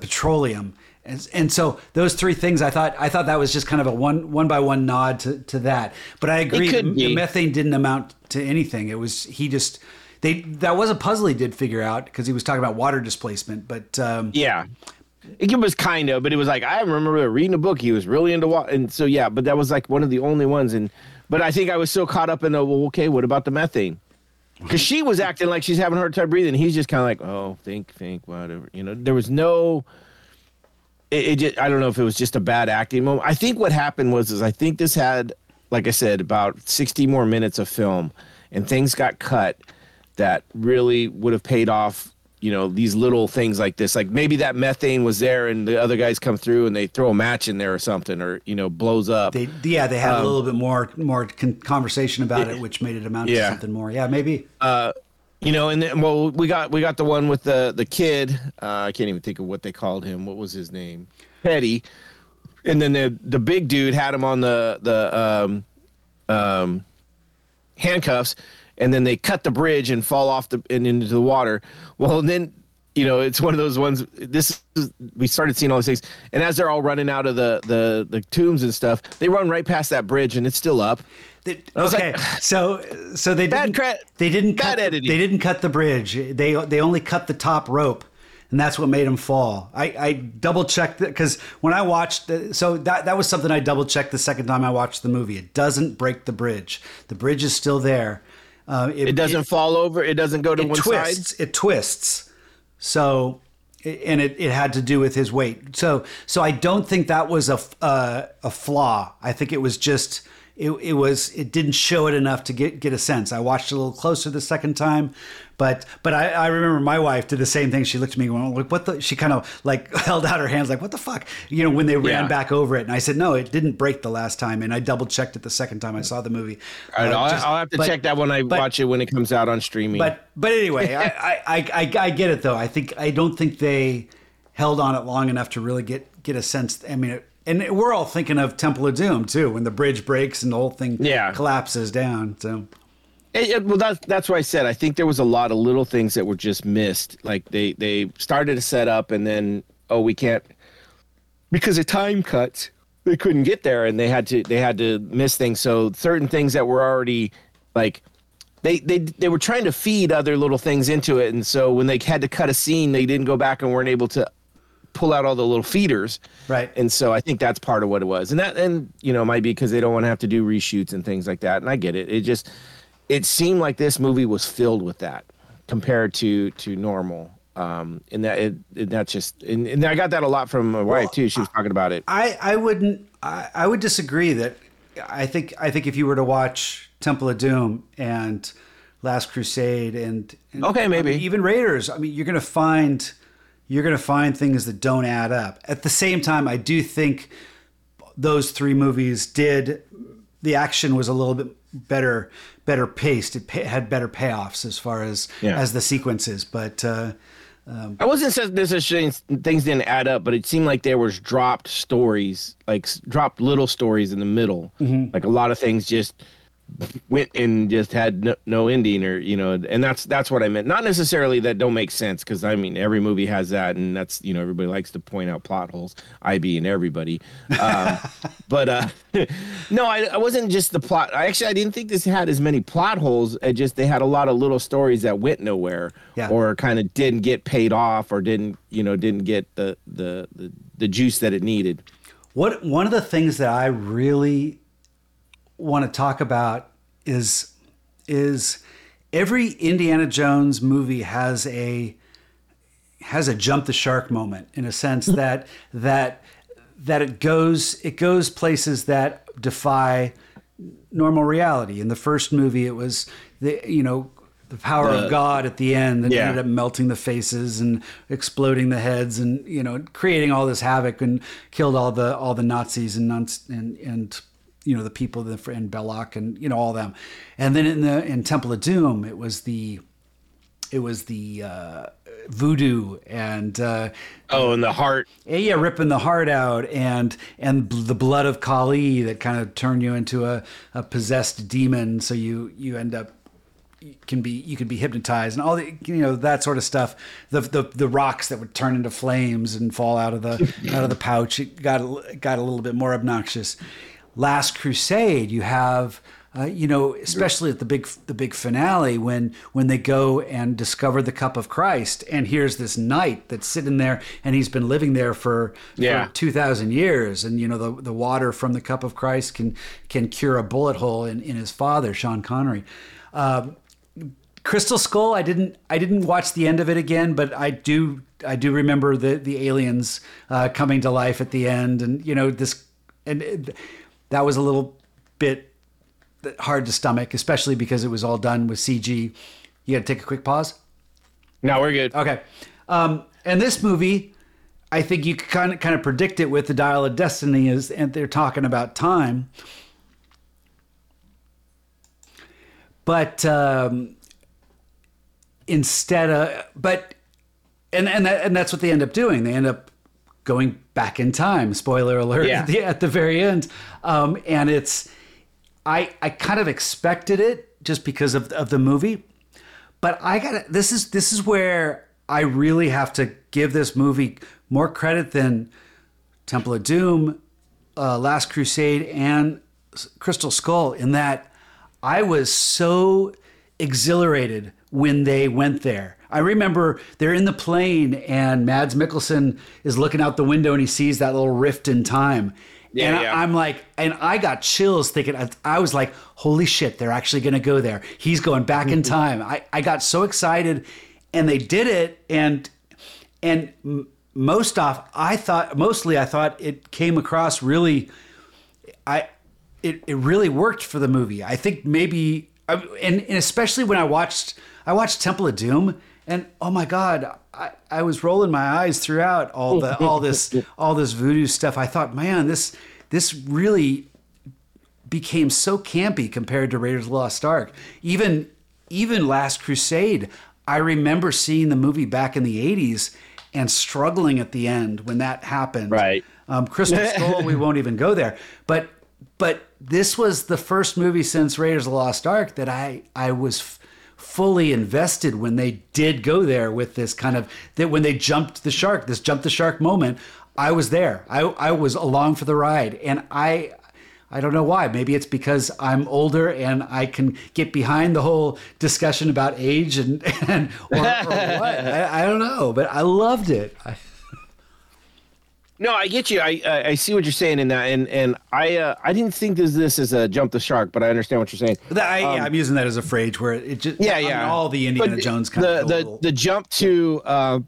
petroleum. And so those three things, I thought that was just kind of a one by one nod to that. But I agree, the methane didn't amount to anything. It was, that was a puzzle he did figure out, because he was talking about water displacement, but. It was kind of, but it was like, I remember reading a book, he was really into water. And so, but that was like one of the only ones. But I think I was so caught up in what about the methane? Because she was acting like she's having a hard time breathing. He's just kind of like, oh, think, whatever. There was no. I don't know if it was just a bad acting moment. I think what happened was I think this had, like I said, about 60 more minutes of film, and things got cut that really would have paid off. These little things like this, like maybe that methane was there, and the other guys come through and they throw a match in there or something, or blows up. They had a little bit more conversation about it, which made it amount to something more. Yeah, maybe. And then, well, we got the one with the kid. I can't even think of what they called him. What was his name? Teddy. And then the big dude had him on the handcuffs, and then they cut the bridge and fall off and into the water. Well, and then, you know, it's one of those ones. We started seeing all these things, and as they're all running out of the tombs and stuff, they run right past that bridge, and it's still up. Okay, like, so they didn't cut the bridge. They only cut the top rope, and that's what made him fall. I double checked because when I watched, that was something I double checked the second time I watched the movie. It doesn't break the bridge. The bridge is still there. It doesn't fall over. It doesn't go to one side. It twists. So, and it had to do with his weight. So I don't think that was a flaw. I think it was just. It didn't show it enough to get a sense. I watched it a little closer the second time, but I remember my wife did the same thing. She looked at me going, "Look, what the?" She kind of like held out her hands, like, "What the fuck?" You know, when they ran back over it, and I said, "No, it didn't break the last time." And I double checked it the second time I saw the movie. All right, I'll have to check that when I watch it when it comes out on streaming. But anyway, I get it though. I don't think they held on it long enough to really get a sense. I mean. And we're all thinking of Temple of Doom too, when the bridge breaks and the whole thing collapses down. So, well, that's what I said. I think there was a lot of little things that were just missed. Like they started to set up, and then we can't because of time cuts. They couldn't get there, and they had to miss things. So certain things that were already like they were trying to feed other little things into it, and so when they had to cut a scene, they didn't go back and weren't able to pull out all the little feeders, right? And so I think that's part of what it was, and you know, it might be because they don't want to have to do reshoots and things like that. And I get it. It seemed like this movie was filled with that compared to normal, and that and I got that a lot from my wife too. She was talking about it. I would disagree that I think if you were to watch Temple of Doom and Last Crusade and okay, maybe even Raiders, I mean, you're going to find things that don't add up. At the same time, I do think those three movies the action was a little bit better paced. It had better payoffs as far as the sequences. But I wasn't saying things didn't add up, but it seemed like there was dropped stories, like dropped little stories in the middle. Mm-hmm. Like a lot of things just went and just had no ending, or you know, and that's what I meant. Not necessarily that don't make sense, because I mean every movie has that, and that's, you know, everybody likes to point out plot holes. I being everybody, but no, I wasn't just the plot. I didn't think this had as many plot holes. It just they had a lot of little stories that went nowhere, or kind of didn't get paid off, or didn't get the juice that it needed. One of the things that I really want to talk about is every Indiana Jones movie has a jump the shark moment, in a sense that it goes places that defy normal reality. In the first movie, it was the power of God at the end that ended up melting the faces and exploding the heads, and you know, creating all this havoc, and killed all the Nazis and you know, the people and Belloc and, you know, all them. And then in Temple of Doom, it was the voodoo and the heart. Yeah, ripping the heart out and the blood of Kali that kind of turned you into a possessed demon, so you end up you can be hypnotized, and all the, you know, that sort of stuff. The rocks that would turn into flames and fall out of the pouch. It got a little bit more obnoxious. Last Crusade, you have, especially at the big finale when they go and discover the cup of Christ, and here's this knight that's sitting there, and he's been living there for 2,000 years, and you know, the water from the cup of Christ can cure a bullet hole in his father, Sean Connery. Crystal Skull, I didn't watch the end of it again, but I do remember the aliens coming to life at the end, and you know, this and. That was a little bit hard to stomach, especially because it was all done with CG. You got to take a quick pause? No, we're good. Okay. And this movie, I think you could kind of predict it with the Dial of Destiny, and they're talking about time. But instead of... But, and that's what they end up doing. They end up going back in time. Spoiler alert, at the very end. And it's, I kind of expected it just because of the movie, but I got this is where I really have to give this movie more credit than Temple of Doom, Last Crusade, and Crystal Skull, in that I was so exhilarated when they went there. I remember they're in the plane and Mads Mikkelsen is looking out the window and he sees that little rift in time. Yeah, and I'm like, and I got chills thinking, I was like, holy shit, they're actually going to go there. He's going back in time. I got so excited, and they did it. And I thought it came across really, it really worked for the movie. I think maybe, and especially when I watched Temple of Doom, and oh my God, I was rolling my eyes throughout all this voodoo stuff. I thought, man, this really became so campy compared to Raiders of the Lost Ark. Even Last Crusade, I remember seeing the movie back in the 80s and struggling at the end when that happened. Right. Crystal Skull, we won't even go there. But this was the first movie since Raiders of the Lost Ark that I was fully invested when they did go there with this kind of, that when they jumped the shark, this jump the shark moment, I was there. I was along for the ride. And I don't know why. Maybe it's because I'm older and I can get behind the whole discussion about age or what. I don't know, but I loved it. No, I get you. I see what you're saying in that, and I didn't think this is a jump the shark, but I understand what you're saying. I'm using that as a phrase where it just all the Indiana Jones kind of the jump to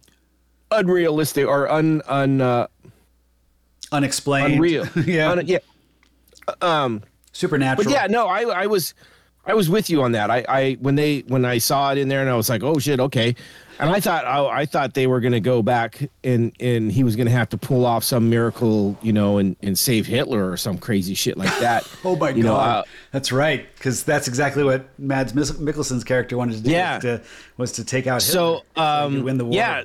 unrealistic or unexplained, unreal, supernatural. But yeah, no, I was with you on that. When I saw it in there, and I was like, oh shit, okay. And I thought they were going to go back and he was going to have to pull off some miracle, and save Hitler or some crazy shit like that. Oh my God, that's right, because that's exactly what Mads Mikkelsen's character wanted to do. Yeah. was to take out Hitler to win the war. Yeah,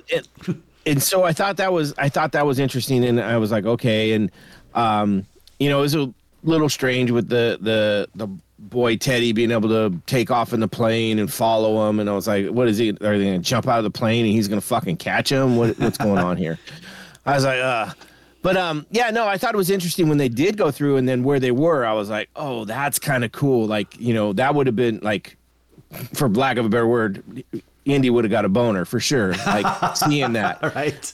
and so I thought that was interesting, and I was like, okay, and it was a little strange with the boy Teddy being able to take off in the plane and follow him, and I was like, what is he, are they gonna jump out of the plane and he's gonna fucking catch him? What's going on here? I was like I thought it was interesting when they did go through, and then where they were, I was like, oh, that's kind of cool. Like, that would have been, like, for lack of a better word, Indy would have got a boner for sure, like, seeing that. Right.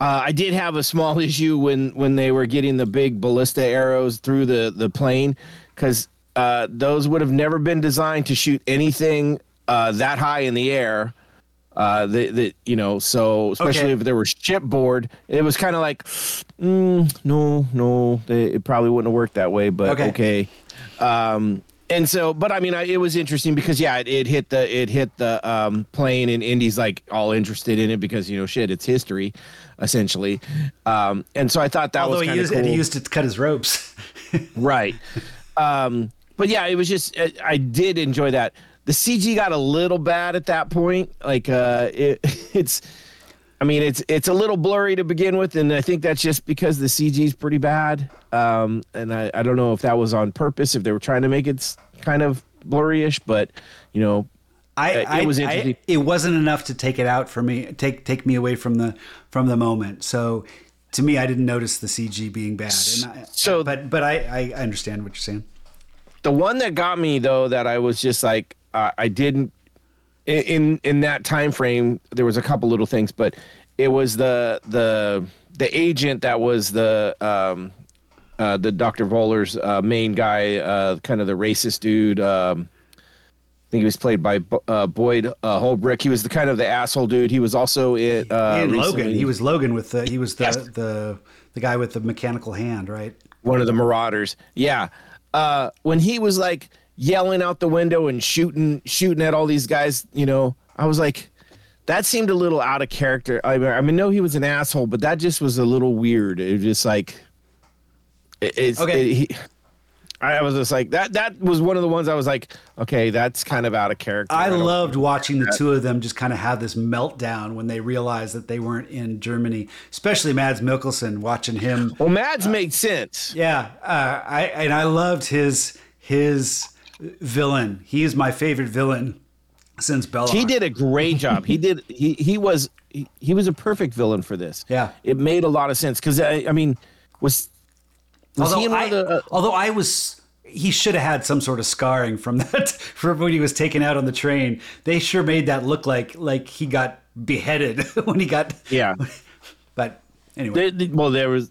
I did have a small issue when they were getting the big ballista arrows through the plane, because those would have never been designed to shoot anything that high in the air. So especially if there were shipboard, it was kind of like, it probably wouldn't have worked that way. But okay. And so, but I mean, it was interesting because it hit the plane, and Indy's like all interested in it because shit, it's history, essentially. And so I thought that was kind of cool. Although he used it to cut his ropes, right? But yeah, it was just, I did enjoy that. The CG got a little bad at that point. Like, it's a little blurry to begin with. And I think that's just because the CG is pretty bad. And I don't know if that was on purpose, if they were trying to make it kind of blurry-ish, but it was interesting. It wasn't enough to take it out for me, take me away from the moment. So, to me, I didn't notice the CG being bad. But I understand what you're saying. The one that got me, though, that I was just like, I didn't in that time frame. There was a couple little things, but it was the agent that was the Dr. Voller's main guy, kind of the racist dude. I think he was played by Boyd Holbrook. He was the kind of the asshole dude. He was also in Logan. He was Logan with the guy with the mechanical hand, right? One of the Marauders. Yeah. When he was like yelling out the window and shooting at all these guys, I was like, that seemed a little out of character. I mean, no, he was an asshole, but that just was a little weird. It was just like, I was just like, that was one of the ones I was like, okay, that's kind of out of character. I loved watching the two of them just kind of have this meltdown when they realized that they weren't in Germany, especially Mads Mikkelsen, watching him. Well, Mads made sense. Yeah. I loved his villain. He is my favorite villain since Bella. He did a great job. He was a perfect villain for this. Yeah. It made a lot of sense because, I mean, he should have had some sort of scarring from that, from when he was taken out on the train. They sure made that look like he got beheaded when he got. Yeah. But anyway. There was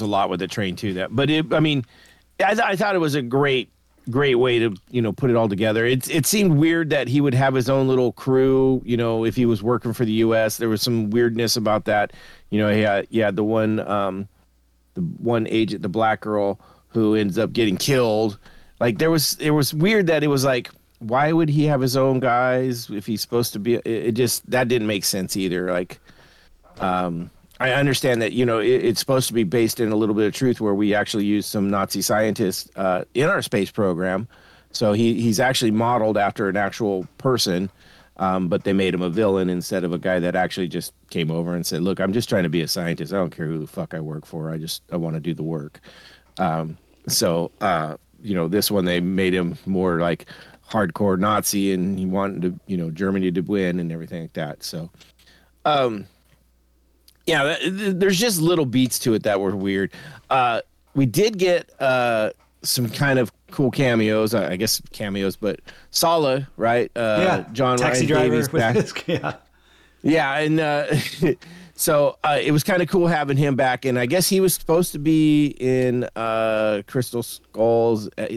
a lot with the train too. I thought it was a great way to, put it all together. It seemed weird that he would have his own little crew, if he was working for the U.S. There was some weirdness about that. He had the one, one agent, the black girl who ends up getting killed. Like it was weird that it was like, why would he have his own guys if he's supposed to be? That didn't make sense either. Like, I understand that, it's supposed to be based in a little bit of truth where we actually use some Nazi scientists in our space program. So he's actually modeled after an actual person. But they made him a villain instead of a guy that actually just came over and said, "Look, I'm just trying to be a scientist. I don't care who the fuck I work for. I want to do the work." This one they made him more like hardcore Nazi, and he wanted to, Germany to win and everything like that. So, there's just little beats to it that were weird. We did get some kind of cool cameos, I guess cameos, but Sala, right? John Taxi Ryan Davies back. It was kind of cool having him back, and I guess he was supposed to be in Crystal Skulls, but he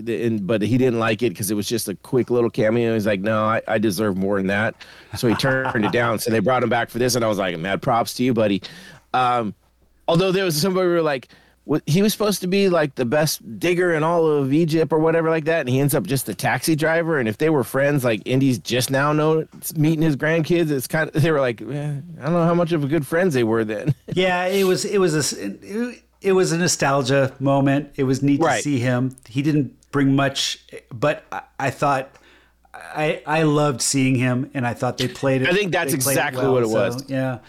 didn't like it because it was just a quick little cameo. He's like, no, I deserve more than that, so he turned it down. So they brought him back for this, and I was like, mad props to you, buddy. Although there was somebody who were like, he was supposed to be like the best digger in all of Egypt or whatever like that, and he ends up just a taxi driver. And if they were friends, like Indy's just now meeting his grandkids, it's kind of, they were like, I don't know how much of a good friends they were then. Yeah, it was a nostalgia moment. It was neat to see him. He didn't bring much, but I thought I loved seeing him, and I thought they played it. I think that's exactly what it was. Yeah,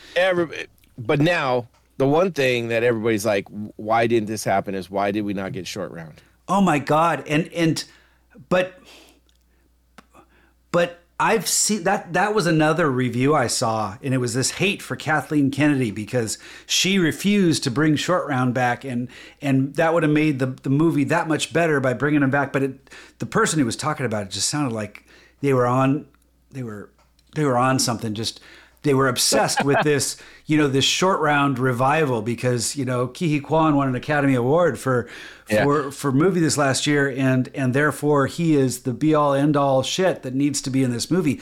but now. The one thing that everybody's like, why didn't this happen, is why did we not get Short Round? Oh my God. But I've seen that was another review I saw, and it was this hate for Kathleen Kennedy because she refused to bring Short Round back, and that would have made the movie that much better by bringing him back. But the person who was talking about it just sounded like they were on something. Just, they were obsessed with this, this Short Round revival because, Ki Huy Kwan won an Academy Award for movie this last year, and therefore he is the be all end all shit that needs to be in this movie.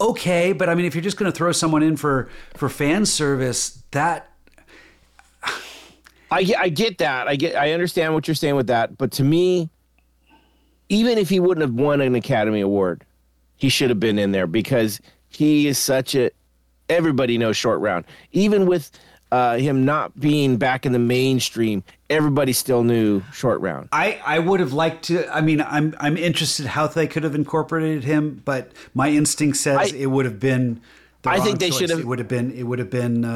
Okay, but I mean, if you're just going to throw someone in for fan service, that I get that. I understand what you're saying with that, but to me, even if he wouldn't have won an Academy Award, he should have been in there because he is such a. Everybody knows Short Round. Even with him not being back in the mainstream, everybody still knew Short Round. I would have liked to. I mean, I'm interested how they could have incorporated him, but my instinct says it would have been. I think they should have. It would have been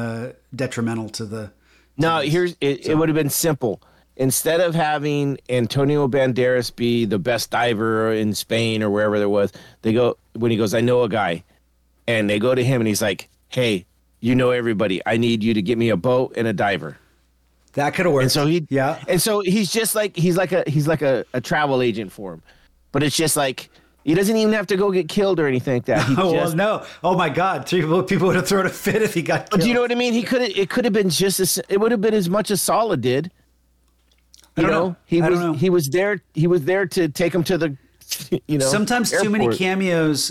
detrimental to the. It would have been simple. Instead of having Antonio Banderas be the best diver in Spain or wherever there was, when he goes, I know a guy, and they go to him, and he's like, hey, everybody. I need you to get me a boat and a diver. That could have worked. And so he's just like he's like a travel agent for him. But it's just like he doesn't even have to go get killed or anything like that. No. Oh my God, 3 people would have thrown a fit if he got killed. Do you know what I mean? It would have been as much as Sala did. He was there to take him to the sometimes airport. Too many cameos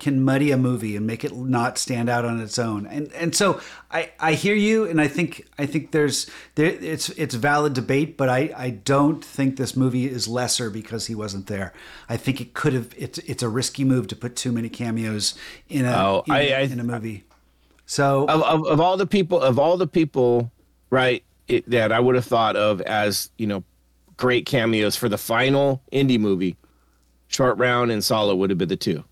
can muddy a movie and make it not stand out on its own. And so I hear you, and I think it's valid debate, but I don't think this movie is lesser because he wasn't there. I think it could have. It's a risky move to put too many cameos in a movie. So of all the people, right, that I would have thought of as great cameos for the final indie movie. Short Round and Solo would have been the two,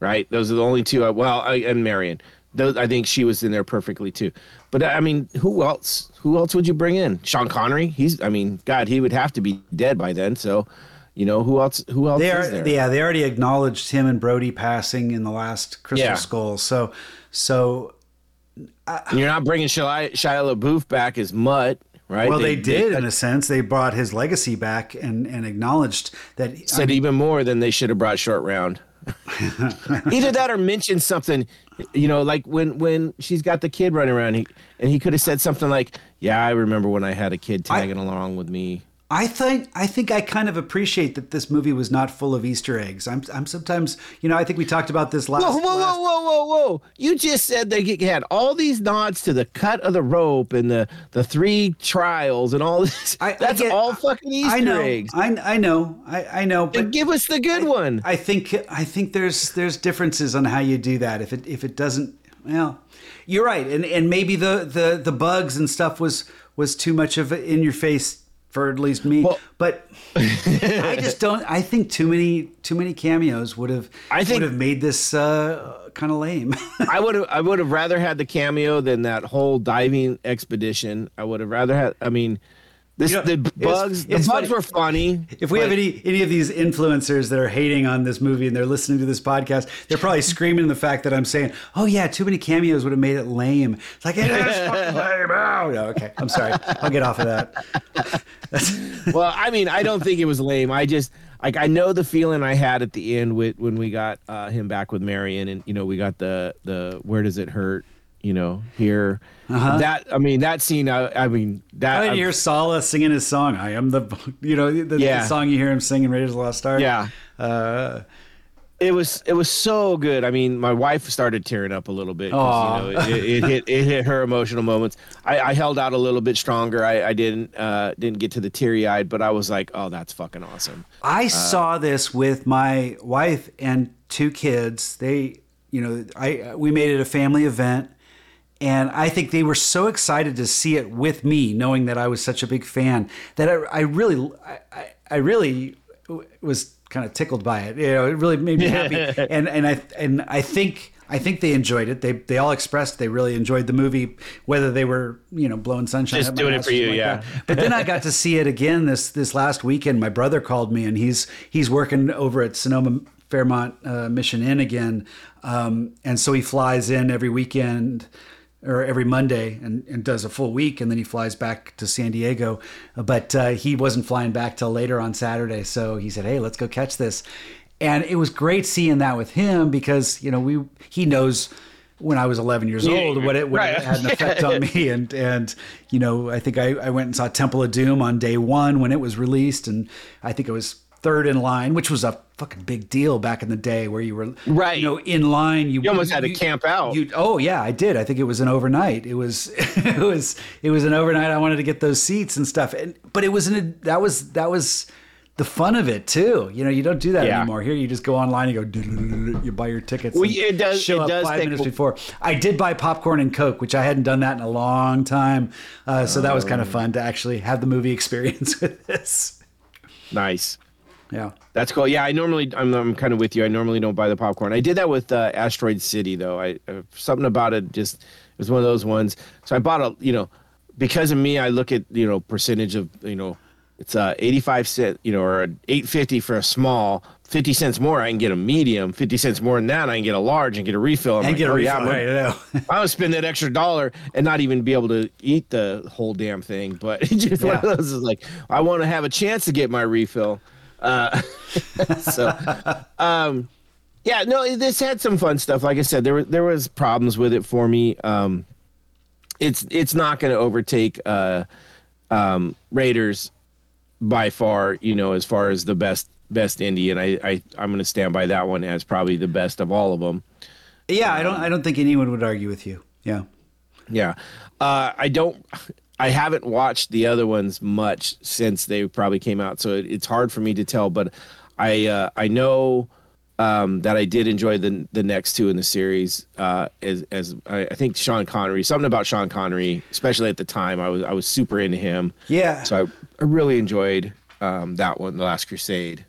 right? Those are the only two. And Marion. Those, I think she was in there perfectly too. But I mean, who else? Who else would you bring in? Sean Connery? He's, I mean, God, he would have to be dead by then. So, you know, who else is there? Yeah, they already acknowledged him and Brody passing in the last Crystal Skull. So. You're not bringing Shia LaBeouf back as Mutt. Right? Well, they did in a sense. They brought his legacy back and acknowledged that. Said even more than they should have brought Short Round. Either that or mentioned something, you know, like when she's got the kid running around, he could have said something like, yeah, I remember when I had a kid tagging along with me. I think I kind of appreciate that this movie was not full of Easter eggs. I'm sometimes, you know, I think we talked about this last. Whoa! You just said they had all these nods to the cut of the rope and the three trials and all this. That's all fucking Easter eggs. I know. But give us the good one. I think there's differences on how you do that. If it doesn't, well, you're right. And maybe the bugs and stuff was too much of it in your face. For at least me, well, but I just don't. I think too many cameos would have made this kind of lame. I would have rather had the cameo than that whole diving expedition. I would have rather had. I mean, this, you know, the bugs were funny. If we have any of these influencers that are hating on this movie and they're listening to this podcast, they're probably screaming the fact that I'm saying, "Oh yeah, too many cameos would have made it lame." It's like, "It is fucking lame." Oh, no, okay, I'm sorry. I'll get off of that. Well, I mean, I don't think it was lame. I just, like, I know the feeling I had at the end when we got him back with Marion, and, you know, we got the where does it hurt, you know, here. Uh-huh. That scene. I hear Sala singing his song. I am the, you know, the song you hear him sing in Raiders of the Lost Ark. Yeah. It was so good. I mean, my wife started tearing up a little bit. You know, it hit her emotional moments. I held out a little bit stronger. I didn't get to the teary eyed, but I was like, oh, that's fucking awesome. I saw this with my wife and two kids. They, you know, we made it a family event, and I think they were so excited to see it with me, knowing that I was such a big fan that I really was kind of tickled by it. You know, it really made me happy. and I think they enjoyed it. They all expressed they really enjoyed the movie, whether they were, you know, blowing sunshine. Just doing it for you, yeah. But then I got to see it again this last weekend. My brother called me, and he's working over at Sonoma Fairmont Mission Inn again. And so he flies in every weekend or every Monday and does a full week, and then he flies back to San Diego. But he wasn't flying back till later on Saturday. So he said, hey, let's go catch this. And it was great seeing that with him because, you know, he knows when I was 11 years old what it had an effect on me. And you know, I think I went and saw Temple of Doom on day one when it was released. And I think it was third in line, which was a fucking big deal back in the day where you were, right, you know, in line. You almost had to camp out. Oh yeah, I did. I think it was an overnight. It was an overnight. I wanted to get those seats and stuff. But it was that was the fun of it too. You know, you don't do that anymore. Here, you just go online and go. You buy your tickets. Well, it does show up 5 minutes before. I did buy popcorn and Coke, which I hadn't done that in a long time. So that was kind of fun to actually have the movie experience with this. Nice. Yeah, that's cool. Yeah, I'm kind of with you. I normally don't buy the popcorn. I did that with Asteroid City though. I something about it just, it was one of those ones. So I bought you know, because of me, I look at, you know, percentage of, you know, it's 85 cents, you know, or $8.50 for a small. 50 cents more, I can get a medium. 50 cents more than that, I can get a large and get a refill. I would spend that extra dollar and not even be able to eat the whole damn thing. But it's just one of those is like, I want to have a chance to get my refill. This had some fun stuff. Like I said, there was problems with it for me. It's not going to overtake Raiders by far, you know, as far as the best indie, and I'm going to stand by that one as probably the best of all of them. Yeah, I don't think anyone would argue with you. Yeah. I haven't watched the other ones much since they probably came out, so it's hard for me to tell. But I know that I did enjoy the next two in the series. I think Sean Connery, something about Sean Connery, especially at the time, I was super into him. Yeah. So I really enjoyed that one, The Last Crusade.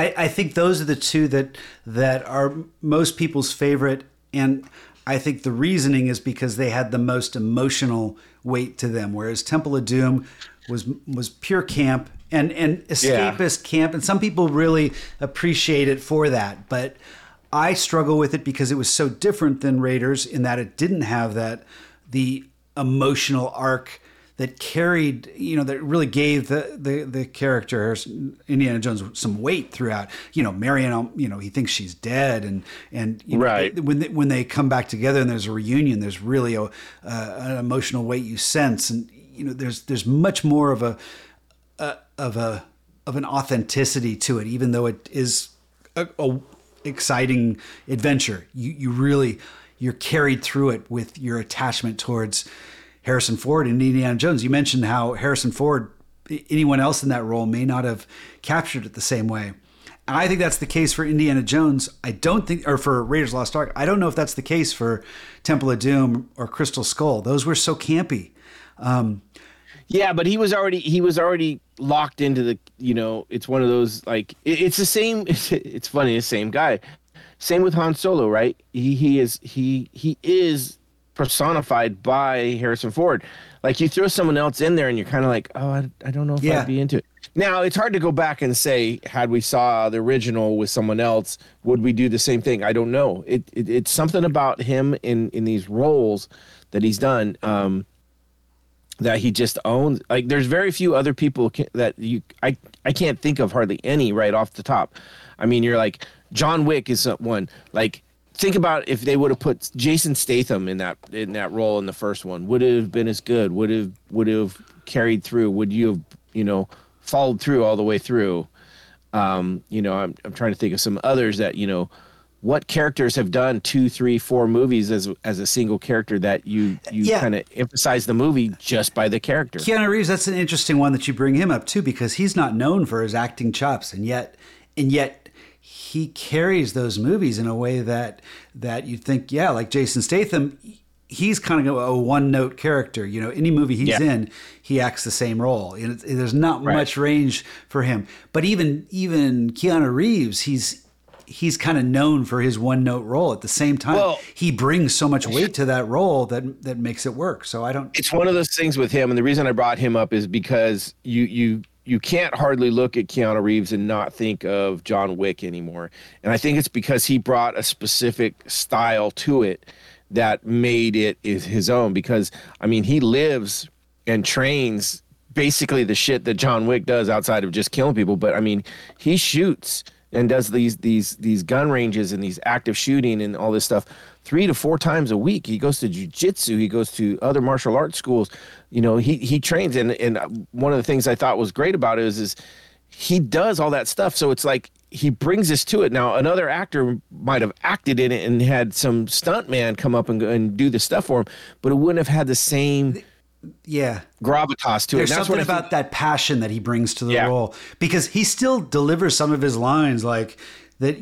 I think those are the two that are most people's favorite, and I think the reasoning is because they had the most emotional weight to them, whereas Temple of Doom was pure camp and escapist camp, and some people really appreciate it for that, but I struggle with it because it was so different than Raiders in that it didn't have the emotional arc that carried, that really gave the characters, Indiana Jones, some weight throughout. Marion, he thinks she's dead, and right. When they come back together and there's a reunion, there's really an emotional weight you sense, and there's much more of an authenticity to it, even though it is a exciting adventure. You're carried through it with your attachment towards Harrison Ford and Indiana Jones. You mentioned how Harrison Ford, anyone else in that role may not have captured it the same way. And I think that's the case for Indiana Jones. I don't think, or for Raiders of the Lost Ark, I don't know if that's the case for Temple of Doom or Crystal Skull. Those were so campy. Yeah, but he was already locked into the, it's one of those, like, it's the same. It's funny, the same guy. Same with Han Solo, right? He is personified by Harrison Ford. Like, you throw someone else in there and you're kind of like, oh, I don't know if I'd be into it. Now, it's hard to go back and say, had we saw the original with someone else, would we do the same thing? I don't know. It's something about him in these roles that he's done that he just owns. Like, there's very few other people I can't think of hardly any right off the top. I mean, you're like, John Wick is one. Like, think about if they would have put Jason Statham in that role in the first one. Would it have been as good? Would have carried through? Would you have, followed through all the way through? I'm trying to think of some others that, what characters have done 2, 3, 4 movies as a single character that you kind of emphasize the movie just by the character. Keanu Reeves, that's an interesting one that you bring him up too, because he's not known for his acting chops, and yet he carries those movies in a way that you'd think, like Jason Statham, he's kind of a one-note character. Any movie he's in, he acts the same role. And there's not much range for him. But even Keanu Reeves, he's kind of known for his one-note role. At the same time, he brings so much weight to that role that makes it work. So I don't. It's one of those things with him, and the reason I brought him up is because you can't hardly look at Keanu Reeves and not think of John Wick anymore. And I think it's because he brought a specific style to it that made it his own. Because, I mean, he lives and trains basically the shit that John Wick does outside of just killing people. But, I mean, he shoots and does these gun ranges and these active shooting and all this stuff 3 to 4 times a week. He goes to jiu-jitsu. He goes to other martial arts schools. He trains. And one of the things I thought was great about it is he does all that stuff. So it's like he brings us to it. Now, another actor might have acted in it and had some stuntman come up and do the stuff for him, but it wouldn't have had the same gravitas to it. There's something about that passion that he brings to the role, because he still delivers some of his lines like that.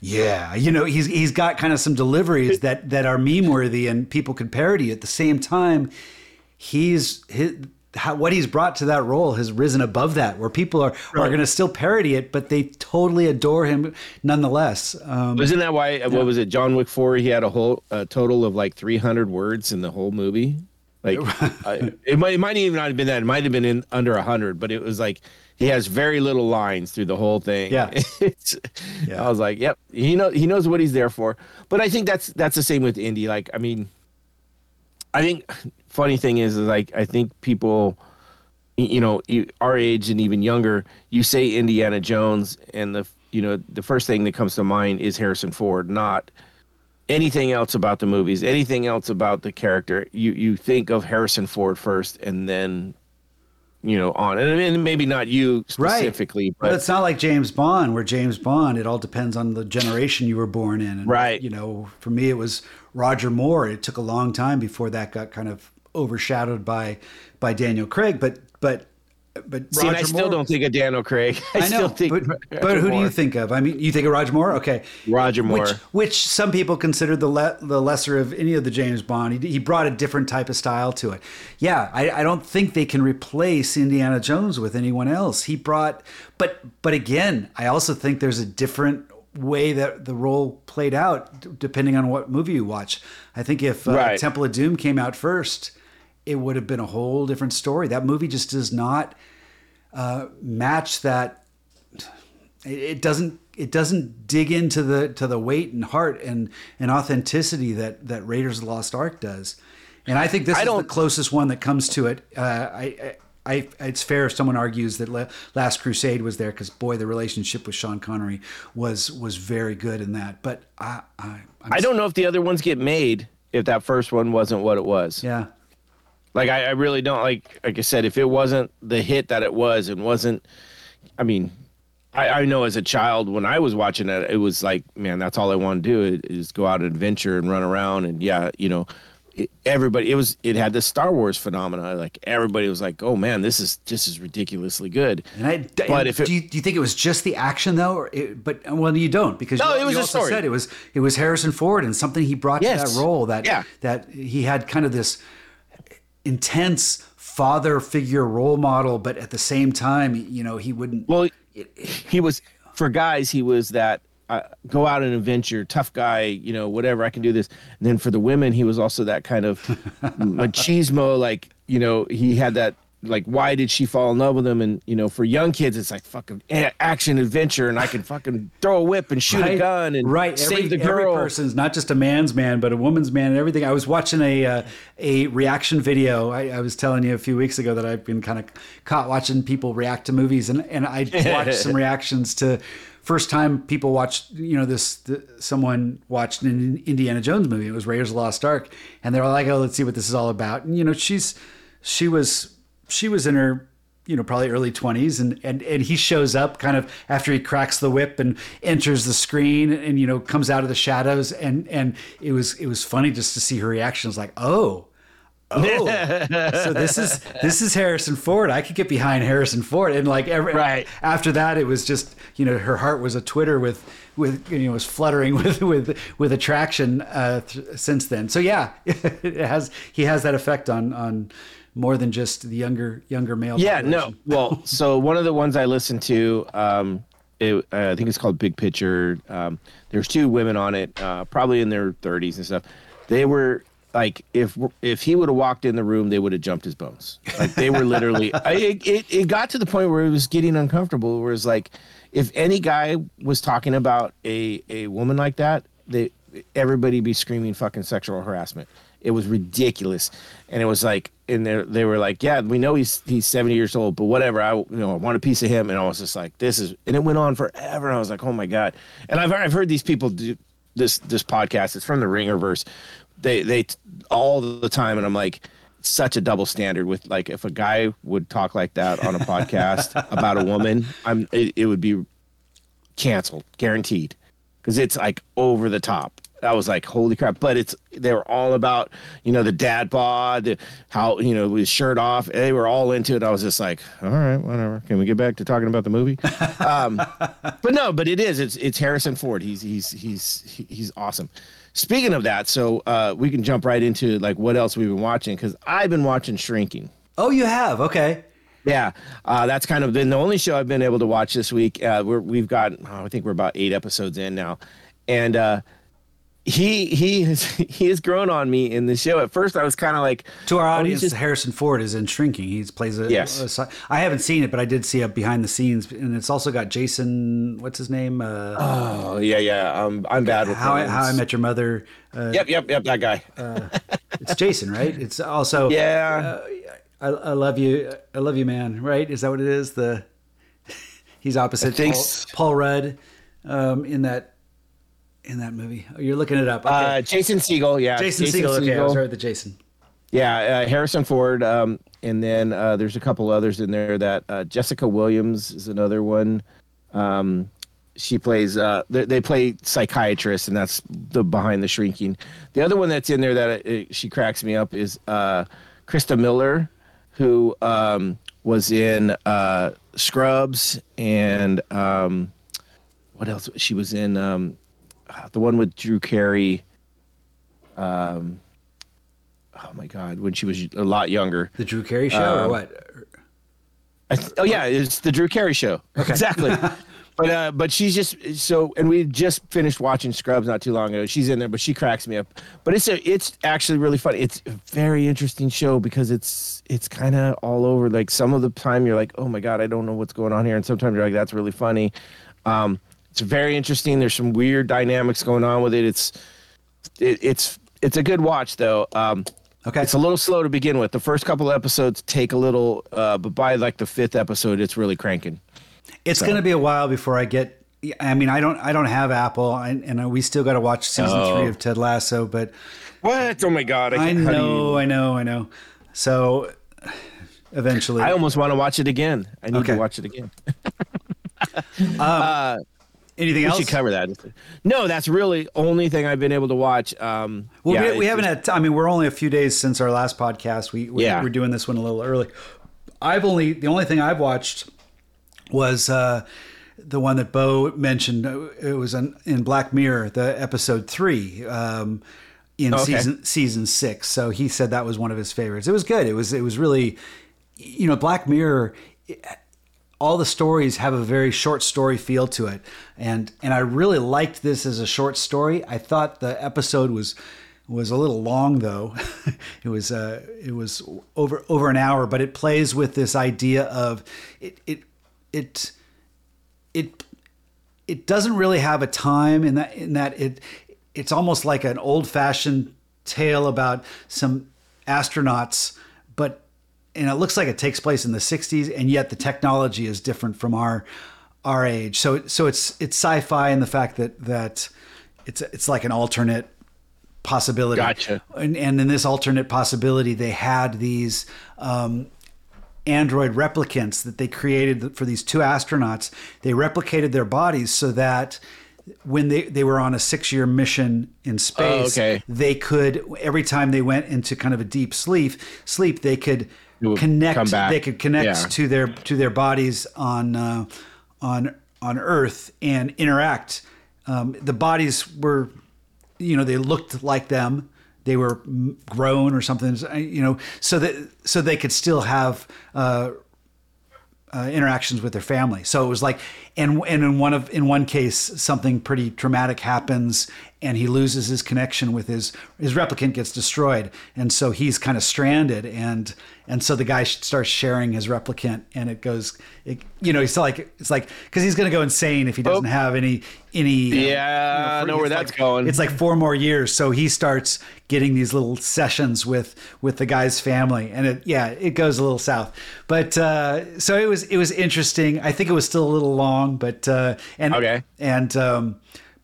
He's got kind of some deliveries that are meme worthy and people can parody. At the same time, what he's brought to that role has risen above that, where people are going to still parody it, but they totally adore him nonetheless. Isn't that why, what was it, John Wick 4, he had a whole total of like 300 words in the whole movie? Like, it might even not have been that. It might have been in under 100, but it was like, he has very little lines through the whole thing. Yeah. I was like, yep, he knows what he's there for. But I think that's the same with Indy. Like, I mean, I think funny thing is like, I think people, our age and even younger, you say Indiana Jones and the first thing that comes to mind is Harrison Ford, not anything else about the movies, anything else about the character. You think of Harrison Ford first and then on. And maybe not you specifically. Right. But it's not like James Bond, where James Bond, it all depends on the generation you were born in. And, right. For me, it was Roger Moore. It took a long time before that got kind of overshadowed by Daniel Craig. But But see, and I still don't think of Dan O'Craig. I know, but who do you think of? I mean, you think of Roger Moore? Okay. Roger Moore. Which some people consider the lesser of any of the James Bond. He brought a different type of style to it. Yeah, I don't think they can replace Indiana Jones with anyone else. He brought, but again, I also think there's a different way that the role played out depending on what movie you watch. I think if Temple of Doom came out first, it would have been a whole different story. That movie just does not match that. It doesn't dig into the weight and heart and authenticity that Raiders of the Lost Ark does. And I think this is the closest one that comes to it. It's fair if someone argues that Last Crusade was there, because boy, the relationship with Sean Connery was very good in that. But I don't know if the other ones get made if that first one wasn't what it was. Yeah. Like, I really don't, like I said, if it wasn't the hit that it was and wasn't, I mean, I know as a child when I was watching it, it was like, man, that's all I want to do is go out and adventure and run around. And yeah, you know, it had this Star Wars phenomena. Like, everybody was like, oh man, this is ridiculously good. And do you think it was just the action though? You don't, because no, it was a story. Said it was Harrison Ford and something he brought to that role that he had kind of this intense father figure role model, but at the same time, you know, he wouldn't. Well, he was, for guys, he was that go out and adventure, tough guy, you know, whatever, I can do this. And then for the women, he was also that kind of machismo, like, you know, he had that, like, why did she fall in love with him? And, you know, for young kids, it's like fucking action adventure, and I can fucking throw a whip and shoot a gun and save the girl. Every person's not just a man's man, but a woman's man and everything. I was watching a reaction video. I was telling you a few weeks ago that I've been kind of caught watching people react to movies, and I watched some reactions to first time people watched, you know, someone watched an Indiana Jones movie. It was Raiders of the Lost Ark, and they were like, oh, let's see what this is all about. And, you know, she was in her, you know, probably early 20s, and he shows up kind of after he cracks the whip and enters the screen and, you know, comes out of the shadows. And it was funny just to see her reaction. It's like, oh, so this is Harrison Ford. I could get behind Harrison Ford. And like after that, it was just, you know, her heart was a twitter with, you know, was fluttering with attraction since then. So yeah, he has that effect on, more than just the younger male. Yeah, population. No. Well, so one of the ones I listened to, I think it's called Big Picture. There's two women on it, probably in their 30s and stuff. They were like, if he would have walked in the room, they would have jumped his bones. Like, they were literally. It got to the point where it was getting uncomfortable. Where it's like, if any guy was talking about a woman like that, everybody be screaming fucking sexual harassment. It was ridiculous, and it was like, and they were like, yeah, we know he's 70 years old, but whatever, I want a piece of him. And I was just like, and it went on forever. And I was like, oh my God. And I've heard these people do this podcast. It's from the Ringerverse. They all the time, and I'm like, such a double standard with, like, if a guy would talk like that on a podcast about a woman, it would be canceled, guaranteed, because it's like over the top. I was like, holy crap. But they were all about, you know, the dad bod, how, you know, his shirt off. They were all into it. I was just like, all right, whatever. Can we get back to talking about the movie? But it is. It's Harrison Ford. He's awesome. Speaking of that, so we can jump right into, like, what else we've been watching, because I've been watching Shrinking. Oh, you have? Okay. Yeah, that's kind of been the only show I've been able to watch this week. I think we're about 8 episodes in now. And He has grown on me in the show. At first, I was kind of like, to our audience, Harrison Ford is in Shrinking. He plays I haven't seen it, but I did see a behind the scenes, and it's also got Jason. What's his name? I'm bad with How I Met Your Mother. Yep, that guy. It's Jason, right? It's also I love you. I love you, man. Right? Is that what it is? He's opposite Paul Rudd in that movie. Oh, you're looking it up. Okay. Jason Segel, yeah. Jason Segel, okay. I was right with the Jason. Yeah, Harrison Ford, and then there's a couple others in there that Jessica Williams is another one. She plays, they play psychiatrists, and that's the behind the Shrinking. The other one that's in there that she cracks me up is Krista Miller, who was in Scrubs and what else? She was in the one with Drew Carey. Oh my God, when she was a lot younger. The Drew Carey Show or what? Oh yeah, it's the Drew Carey Show. Okay. Exactly. But she's just so, and we just finished watching Scrubs not too long ago. She's in there, but she cracks me up. But it's actually really funny. It's a very interesting show because it's kind of all over. Like some of the time you're like, oh my God, I don't know what's going on here, and sometimes you're like, that's really funny. It's very interesting. There's some weird dynamics going on with it. It's a good watch though. Okay. It's a little slow to begin with. The first couple of episodes take a little, but by like the fifth episode, it's really cranking. It's going to be a while before I get. I mean, I don't have Apple, and we still got to watch season three of Ted Lasso. But what? Oh my God! I know. So eventually, I almost want to watch it again. I need to watch it again. Anything else? We should cover that. No, that's really only thing I've been able to watch. We haven't had. I mean, we're only a few days since our last podcast. We're doing this one a little early. The only thing I've watched was the one that Bo mentioned. It was in Black Mirror, the episode 3 season 6. So he said that was one of his favorites. It was good. It was really, you know, Black Mirror. All the stories have a very short story feel to it. And I really liked this as a short story. I thought the episode was a little long though. It was over an hour, but it plays with this idea of it doesn't really have a time in that it's almost like an old-fashioned tale about some astronauts, and it looks like it takes place in the 60s, and yet the technology is different from our age. So it's sci-fi in the fact that it's like an alternate possibility. Gotcha. And in this alternate possibility, they had these android replicants that they created for these 2 astronauts. They replicated their bodies so that when they were on a 6-year mission in space, they could, every time they went into kind of a deep sleep, they could connect to their bodies on Earth and interact. The bodies were, you know, they looked like them. They were grown or something, you know, so they could still have interactions with their family. So it was like, and in one case, something pretty traumatic happens, and he loses his connection with his replicant gets destroyed, and so he's kind of stranded, and so the guy starts sharing his replicant, and it goes, it's like because he's gonna go insane if he doesn't have any. Yeah, I know where that's going. It's like 4 more years, so he starts getting these little sessions with the guy's family, and it goes a little south, but so it was interesting. I think it was still a little long, but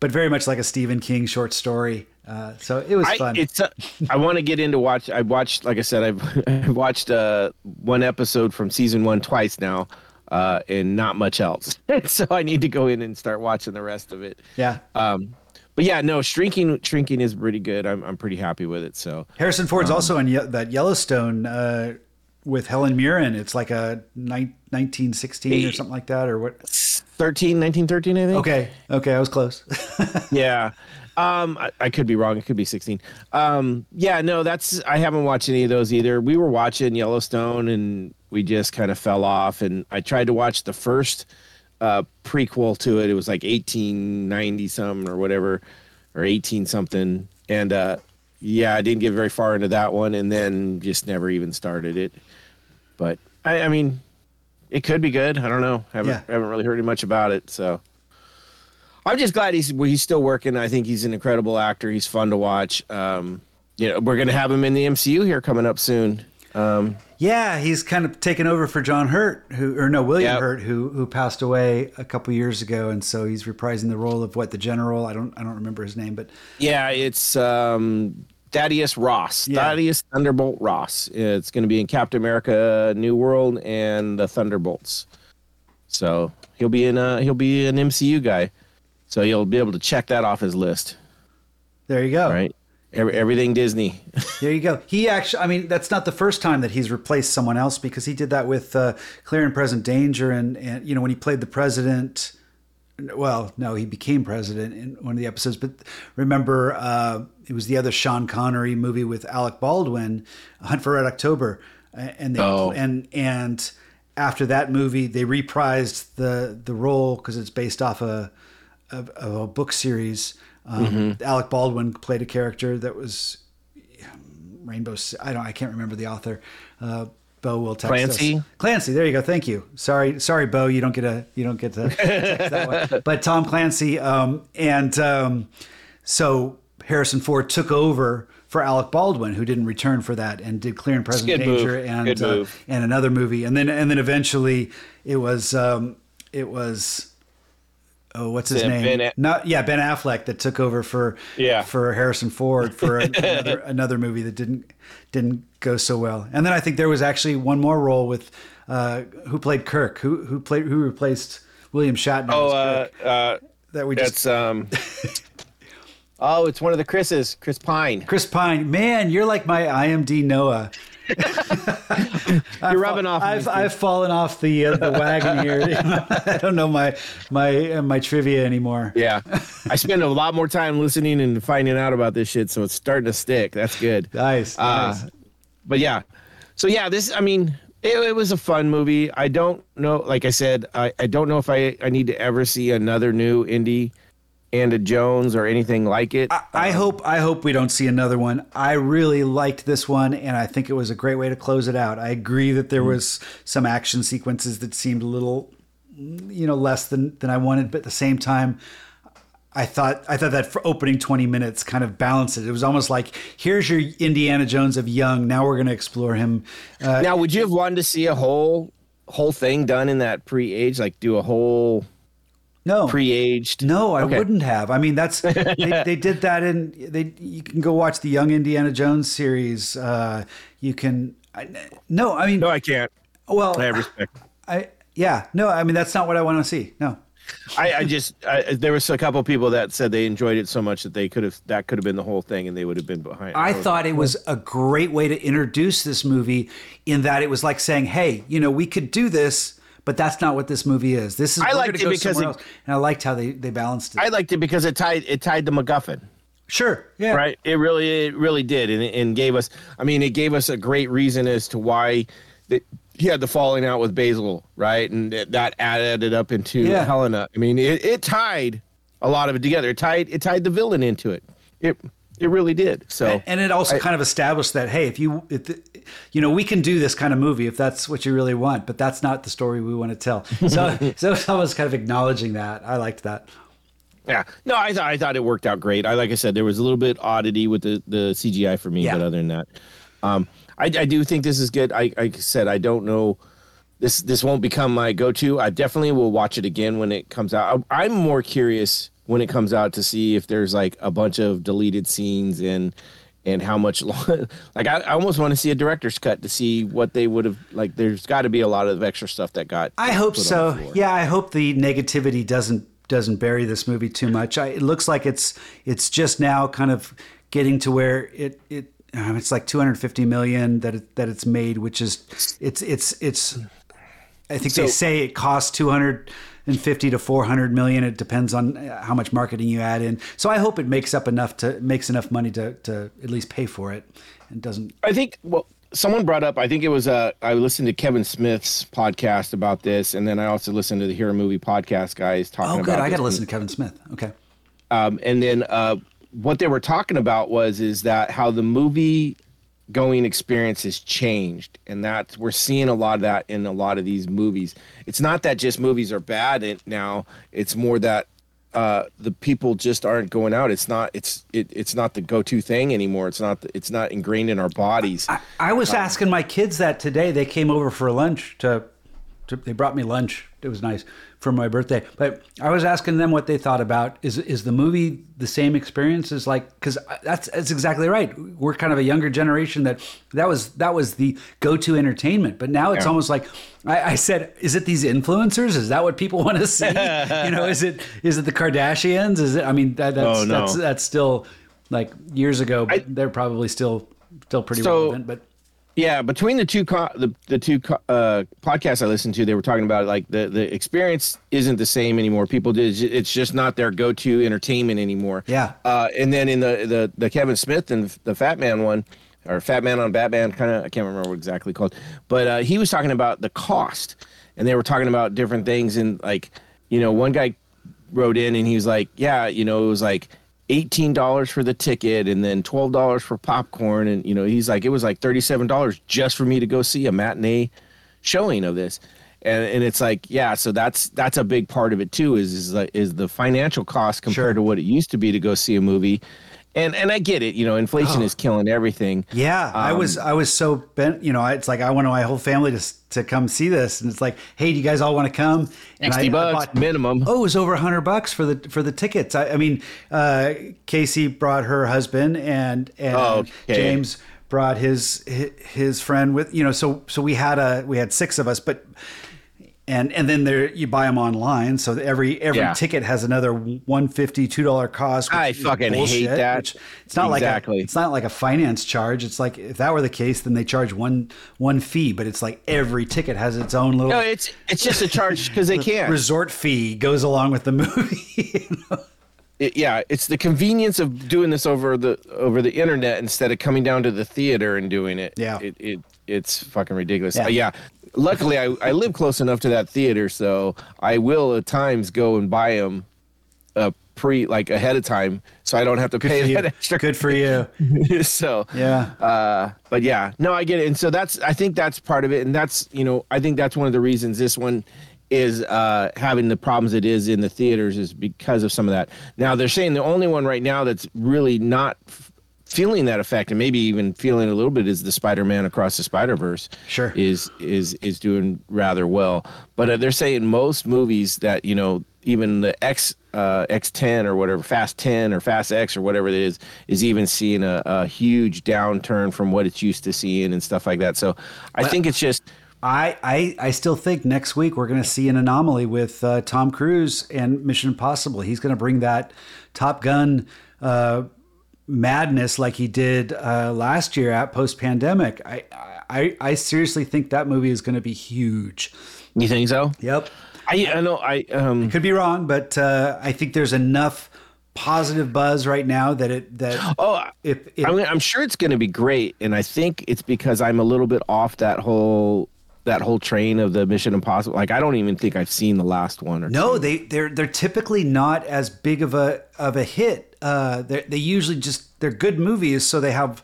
but very much like a Stephen King short story. So it was fun. I want to get into watch. I watched, like I said, I've watched one episode from season 1 twice now, and not much else. So I need to go in and start watching the rest of it. Yeah. But yeah, no, Shrinking is pretty good. I'm pretty happy with it. So Harrison Ford's also in that Yellowstone with Helen Mirren. It's like a 1916 or something like that, or what? 1913, I think. Okay, I was close. Yeah. I could be wrong. It could be 16. I haven't watched any of those either. We were watching Yellowstone and we just kind of fell off, and I tried to watch the first prequel to it. It was like 1890 something or whatever, or 18 something. And I didn't get very far into that one, and then just never even started it. But I mean, it could be good. I don't know. Haven't really heard much about it. So I'm just glad he's still working. I think he's an incredible actor. He's fun to watch. We're going to have him in the MCU here coming up soon. He's kind of taken over for John Hurt, William Hurt, who passed away a couple years ago, and so he's reprising the role of the general. I don't remember his name, but it's Thaddeus Ross. Yeah. Thaddeus Thunderbolt Ross. It's going to be in Captain America: New World and the Thunderbolts. So he'll be an MCU guy. So you'll be able to check that off his list. There you go. Right. Everything Disney. There you go. He actually, I mean, that's not the first time that he's replaced someone else, because he did that with Clear and Present Danger. And, you know, when he played the president, well, no, he became president in one of the episodes. But remember, it was the other Sean Connery movie with Alec Baldwin, Hunt for Red October. And they, and after that movie, they reprised the role, because it's based off a book series. Alec Baldwin played a character that was Rainbow. I can't remember the author. Bo will text us. Clancy. There you go. Thank you. Sorry, Bo. You don't get to text that one. But Tom Clancy. So Harrison Ford took over for Alec Baldwin, who didn't return for that, and did Clear and Present Danger and another movie, and then eventually it was. Oh, what's his name? Ben Affleck that took over for Harrison Ford for another movie that didn't go so well. And then I think there was actually one more role with who played Kirk, who replaced William Shatner. It's one of the Chris's, Chris Pine. Chris Pine, man, you're like my IMDb Noah. You're rubbing off. I've fallen off the wagon here. I don't know my trivia anymore. Yeah, I spend a lot more time listening and finding out about this shit, so it's starting to stick. That's good. Nice. But yeah, so yeah, this. I mean, it was a fun movie. I don't know. Like I said, I don't know if I need to ever see another new Indiana Jones or anything like it. I hope we don't see another one. I really liked this one, and I think it was a great way to close it out. I agree that there was some action sequences that seemed a little, less than I wanted, but at the same time, I thought that for opening 20 minutes kind of balanced it. It was almost like, here's your Indiana Jones of young. Now we're going to explore him. Now, would you have wanted to see a whole thing done in that pre-age, like do a whole? No, pre-aged. No, I wouldn't have. I mean, that's they did that you can go watch the Young Indiana Jones series. I can't. Well, I have respect. That's not what I want to see. No, I there was a couple of people that said they enjoyed it so much that that could have been the whole thing, and they would have been behind. I thought it was a great way to introduce this movie, in that it was like saying, hey, we could do this. But that's not what this movie is. I liked it because and I liked how they balanced it. I liked it because it tied the MacGuffin. Sure. Yeah. Right. It really did, and gave us. I mean, it gave us a great reason as to why he had the falling out with Basil, right? And that added up into Helena. I mean, it tied a lot of it together. It tied the villain into it. It really did. So, and it also kind of established that, hey, if we can do this kind of movie if that's what you really want, but that's not the story we want to tell. So it's almost kind of acknowledging that. I liked that. Yeah. No, I thought it worked out great. Like I said, there was a little bit oddity with the CGI for me, but other than that, I do think this is good. I said, I don't know. This won't become my go-to. I definitely will watch it again when it comes out. I'm more curious when it comes out to see if there's like a bunch of deleted scenes and how much long, like I almost want to see a director's cut to see what they would have, like there's got to be a lot of extra stuff that got. I hope so. Yeah. I hope the negativity doesn't bury this movie too much. It looks like it's just now kind of getting to where it's like 250 million that it's made, which is it's I think they say it costs 250 to 400 million. It depends on how much marketing you add in. So I hope it makes enough money to at least pay for it, and doesn't. I think someone brought up. I think it was I listened to Kevin Smith's podcast about this, and then I also listened to the Hero Movie podcast guys talking. Oh, good. I got to listen to Kevin Smith. Okay. And then what they were talking about is that how the movie going experience has changed, and that we're seeing a lot of that in a lot of these movies. It's not that just movies are bad now, it's more that the people just aren't going out. It's not the go-to thing anymore. It's not ingrained in our bodies. I was asking my kids that today. They came over for lunch they brought me lunch. It was nice for my birthday, but I was asking them what they thought about is the movie the same experience as like, because that's exactly right. We're kind of a younger generation that was the go-to entertainment, but now it's almost like I said, is it these influencers? Is that what people want to see? Is it the Kardashians? Is it? I mean, that's still like years ago, but they're probably still still pretty relevant. But yeah, between the two podcasts I listened to, they were talking about like the experience isn't the same anymore. People it's just not their go-to entertainment anymore. Yeah. And then in the Kevin Smith and the Fat Man one, or Fat Man on Batman, kind of, I can't remember what exactly called, but he was talking about the cost, and they were talking about different things, and like, you know, one guy wrote in and he was like, yeah, you know, it was like $18 for the ticket and then $12 for popcorn, and you know, he's like, it was like $37 just for me to go see a matinee showing of this, and it's like, yeah, so that's a big part of it too, is the financial cost compared to what it used to be to go see a movie. And I get it, you know, inflation is killing everything. Yeah, I was so bent, you know, it's like I wanted my whole family to come see this, and it's like, hey, do you guys all want to come? And $60 I bought, minimum. Oh, it was over $100 for the tickets. I mean, Casey brought her husband, and James brought his friend with, you know, so we had six of us, but. And then there you buy them online, so every ticket has another $1.50 $2 cost. Which I fucking hate that. Which, it's not exactly like it's not like a finance charge. It's like if that were the case, then they charge one fee. But it's like every ticket has its own little. No, it's just a charge because they can. Resort fee goes along with the movie. You know? It's the convenience of doing this over the internet instead of coming down to the theater and doing it. Yeah, it's fucking ridiculous. Yeah. Luckily, I live close enough to that theater, so I will at times go and buy them ahead of time, so I don't have to pay that extra. Good for you. So yeah, but yeah, no, I get it, and so I think that's part of it, and that's, you know, I think that's one of the reasons this one is having the problems it is in the theaters is because of some of that. Now they're saying the only one right now that's really not feeling that effect, and maybe even feeling a little bit, is the Spider-Man Across the Spider-Verse. Sure, is doing rather well, but they're saying most movies that, you know, even the X10 or whatever, Fast 10 or Fast X or whatever it is even seeing a huge downturn from what it's used to seeing and stuff like that. So I think it's just. I still think next week we're going to see an anomaly with Tom Cruise and Mission Impossible. He's going to bring that Top Gun. Madness like he did last year at post-pandemic. I seriously think that movie is going to be huge. You think so? Yep. I know. I could be wrong, but I think there's enough positive buzz right now I'm sure it's going to be great, and I think it's because I'm a little bit off that whole train of the Mission Impossible. Like, I don't even think I've seen the last one. They're typically not as big of a hit. They usually just, they're good movies, so they have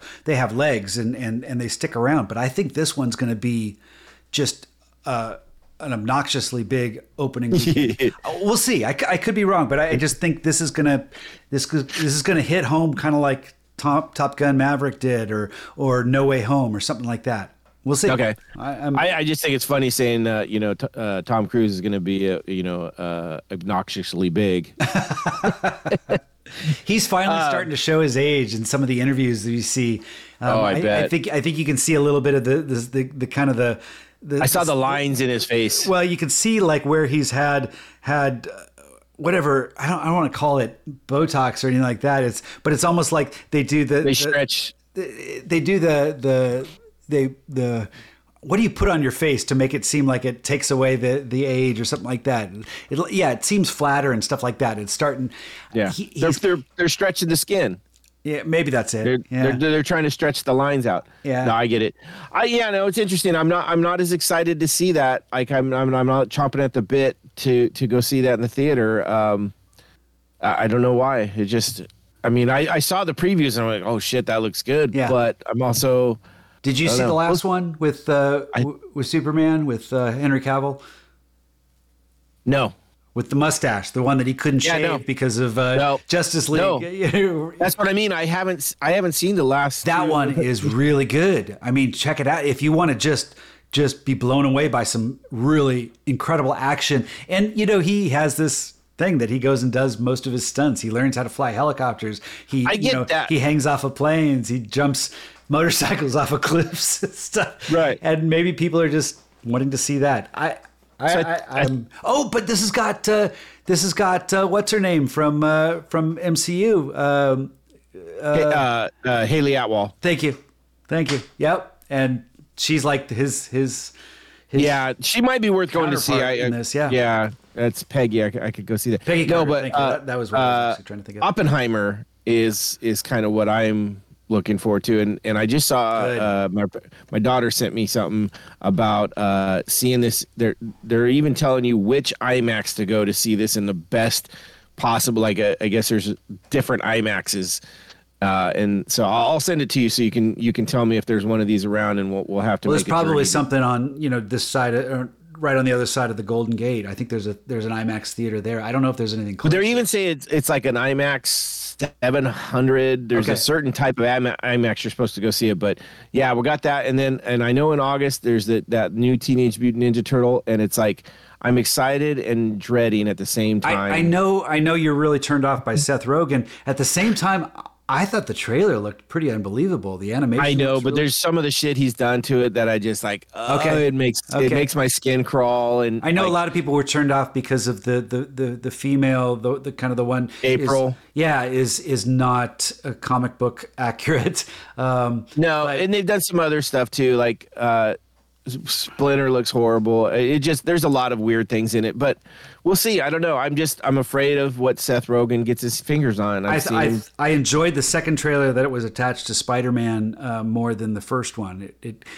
legs and they stick around. But I think this one's going to be just an obnoxiously big opening weekend. We'll see. I could be wrong, but I just think this is gonna hit home, kind of like Top Gun Maverick did, or No Way Home, or something like that. We'll see. Okay. I just think it's funny saying, you know, Tom Cruise is going to be, obnoxiously big. He's finally starting to show his age in some of the interviews that you see. I bet. I think you can see a little bit of the kind of the. I saw the lines in his face. Well, you can see like where he's had. Whatever, I don't want to call it Botox or anything like that. But it's almost like they do the stretch. What do you put on your face to make it seem like it takes away the age or something like that? It seems flatter and stuff like that. It's starting. Yeah, they're stretching the skin. Yeah, maybe that's it. They're trying to stretch the lines out. Yeah, no, I get it. It's interesting. I'm not as excited to see that. Like I'm not chomping at the bit to go see that in the theater. I don't know why. It just. I mean, I saw the previews and I'm like, oh shit, that looks good. Yeah. But I'm also. Did you see the last one with Superman, with Henry Cavill? No. With the mustache, the one that he couldn't shave because of Justice League. No. That's what I mean. I haven't seen the last. That one is really good. I mean, check it out if you want to just be blown away by some really incredible action. And you know, he has this thing that he goes and does most of his stunts. He learns how to fly helicopters. He hangs off of planes. He jumps motorcycles off of cliffs and stuff. Right. And maybe people are just wanting to see that. But this has got what's her name from MCU? Haley Atwell. Thank you. Thank you. Yep. And she's like his yeah, she might be worth going to see. Yeah, that's Peggy. I could go see that. Peggy Carter, but that was what I was actually trying to think of. Oppenheimer is kind of what I'm looking forward to, and I just saw my daughter sent me something about seeing this. They're even telling you which IMAX to go to see this in the best possible. Like I guess there's different IMAXs. And so I'll send it to you so you can tell me if there's one of these around, and we'll have to. Well, there's probably something on this side or right on the other side of the Golden Gate. I think there's an IMAX theater there. I don't know if there's anything close. But they even say it's like an IMAX 700. There's a certain type of IMAX you're supposed to go see it. But yeah, we got that, and I know in August there's that new Teenage Mutant Ninja Turtle, and it's like. I'm excited and dreading at the same time. I know you're really turned off by Seth Rogen. At the same time, I thought the trailer looked pretty unbelievable. The animation. I know, but there's some of the shit he's done to it that I just like. It makes my skin crawl. And I know a lot of people were turned off because of the female, the kind of the one April. Is not a comic book accurate. No, and they've done some other stuff too, like. Splinter looks horrible. It just there's a lot of weird things in it, but we'll see. I don't know. I'm afraid of what Seth Rogen gets his fingers on. I enjoyed the second trailer that it was attached to Spider-Man more than the first one.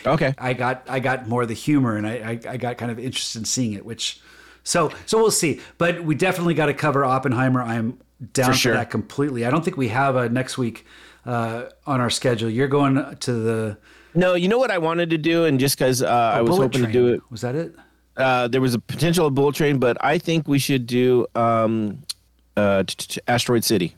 I got more the humor, and I got kind of interested in seeing it. Which so we'll see. But we definitely got to cover Oppenheimer. I'm down for that completely. I don't think we have a next week on our schedule. You're going to the. No, you know what I wanted to do, and just because I was hoping to do it. Was that it? There was a potential of Bullet Train, but I think we should do Asteroid City.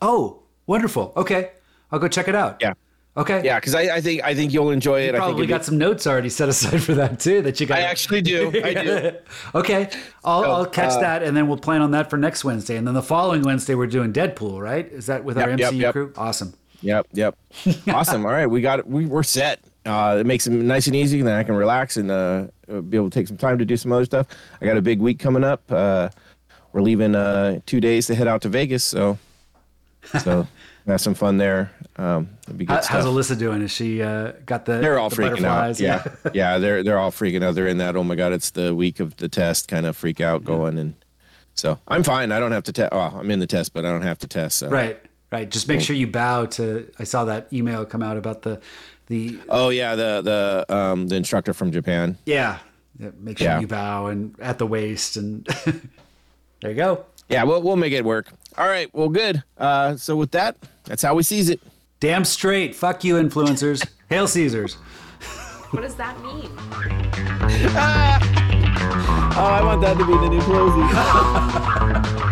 Oh, wonderful. Okay. I'll go check it out. Yeah. Okay. Yeah, because I think you'll enjoy it. You probably got some notes already set aside for that, too, that you got. I actually do. I do. Okay. I'll catch that, and then we'll plan on that for next Wednesday. And then the following Wednesday, we're doing Deadpool, right? Is that with our MCU crew? Awesome. Yep. Awesome. All right, we got it. We're set. It makes it nice and easy, and then I can relax and be able to take some time to do some other stuff. I got a big week coming up. We're leaving 2 days to head out to Vegas, so have some fun there. It'd be good stuff. How's Alyssa doing? Is she got the? They're all freaking out. Yeah, yeah. They're all freaking out. They're in that. Oh my God! It's the week of the test. Kind of freak out going, and so I'm fine. I don't have to test. Oh, I'm in the test, but I don't have to test. So. Right. Right, just make sure you bow to. I saw that email come out about the. Oh yeah, the instructor from Japan. Yeah, make sure you bow and at the waist, and there you go. Yeah, we'll make it work. All right, well, good. So with that, that's how we seez it. Damn straight. Fuck you, influencers. Hail Caesars. What does that mean? Oh, I want that to be the new closing.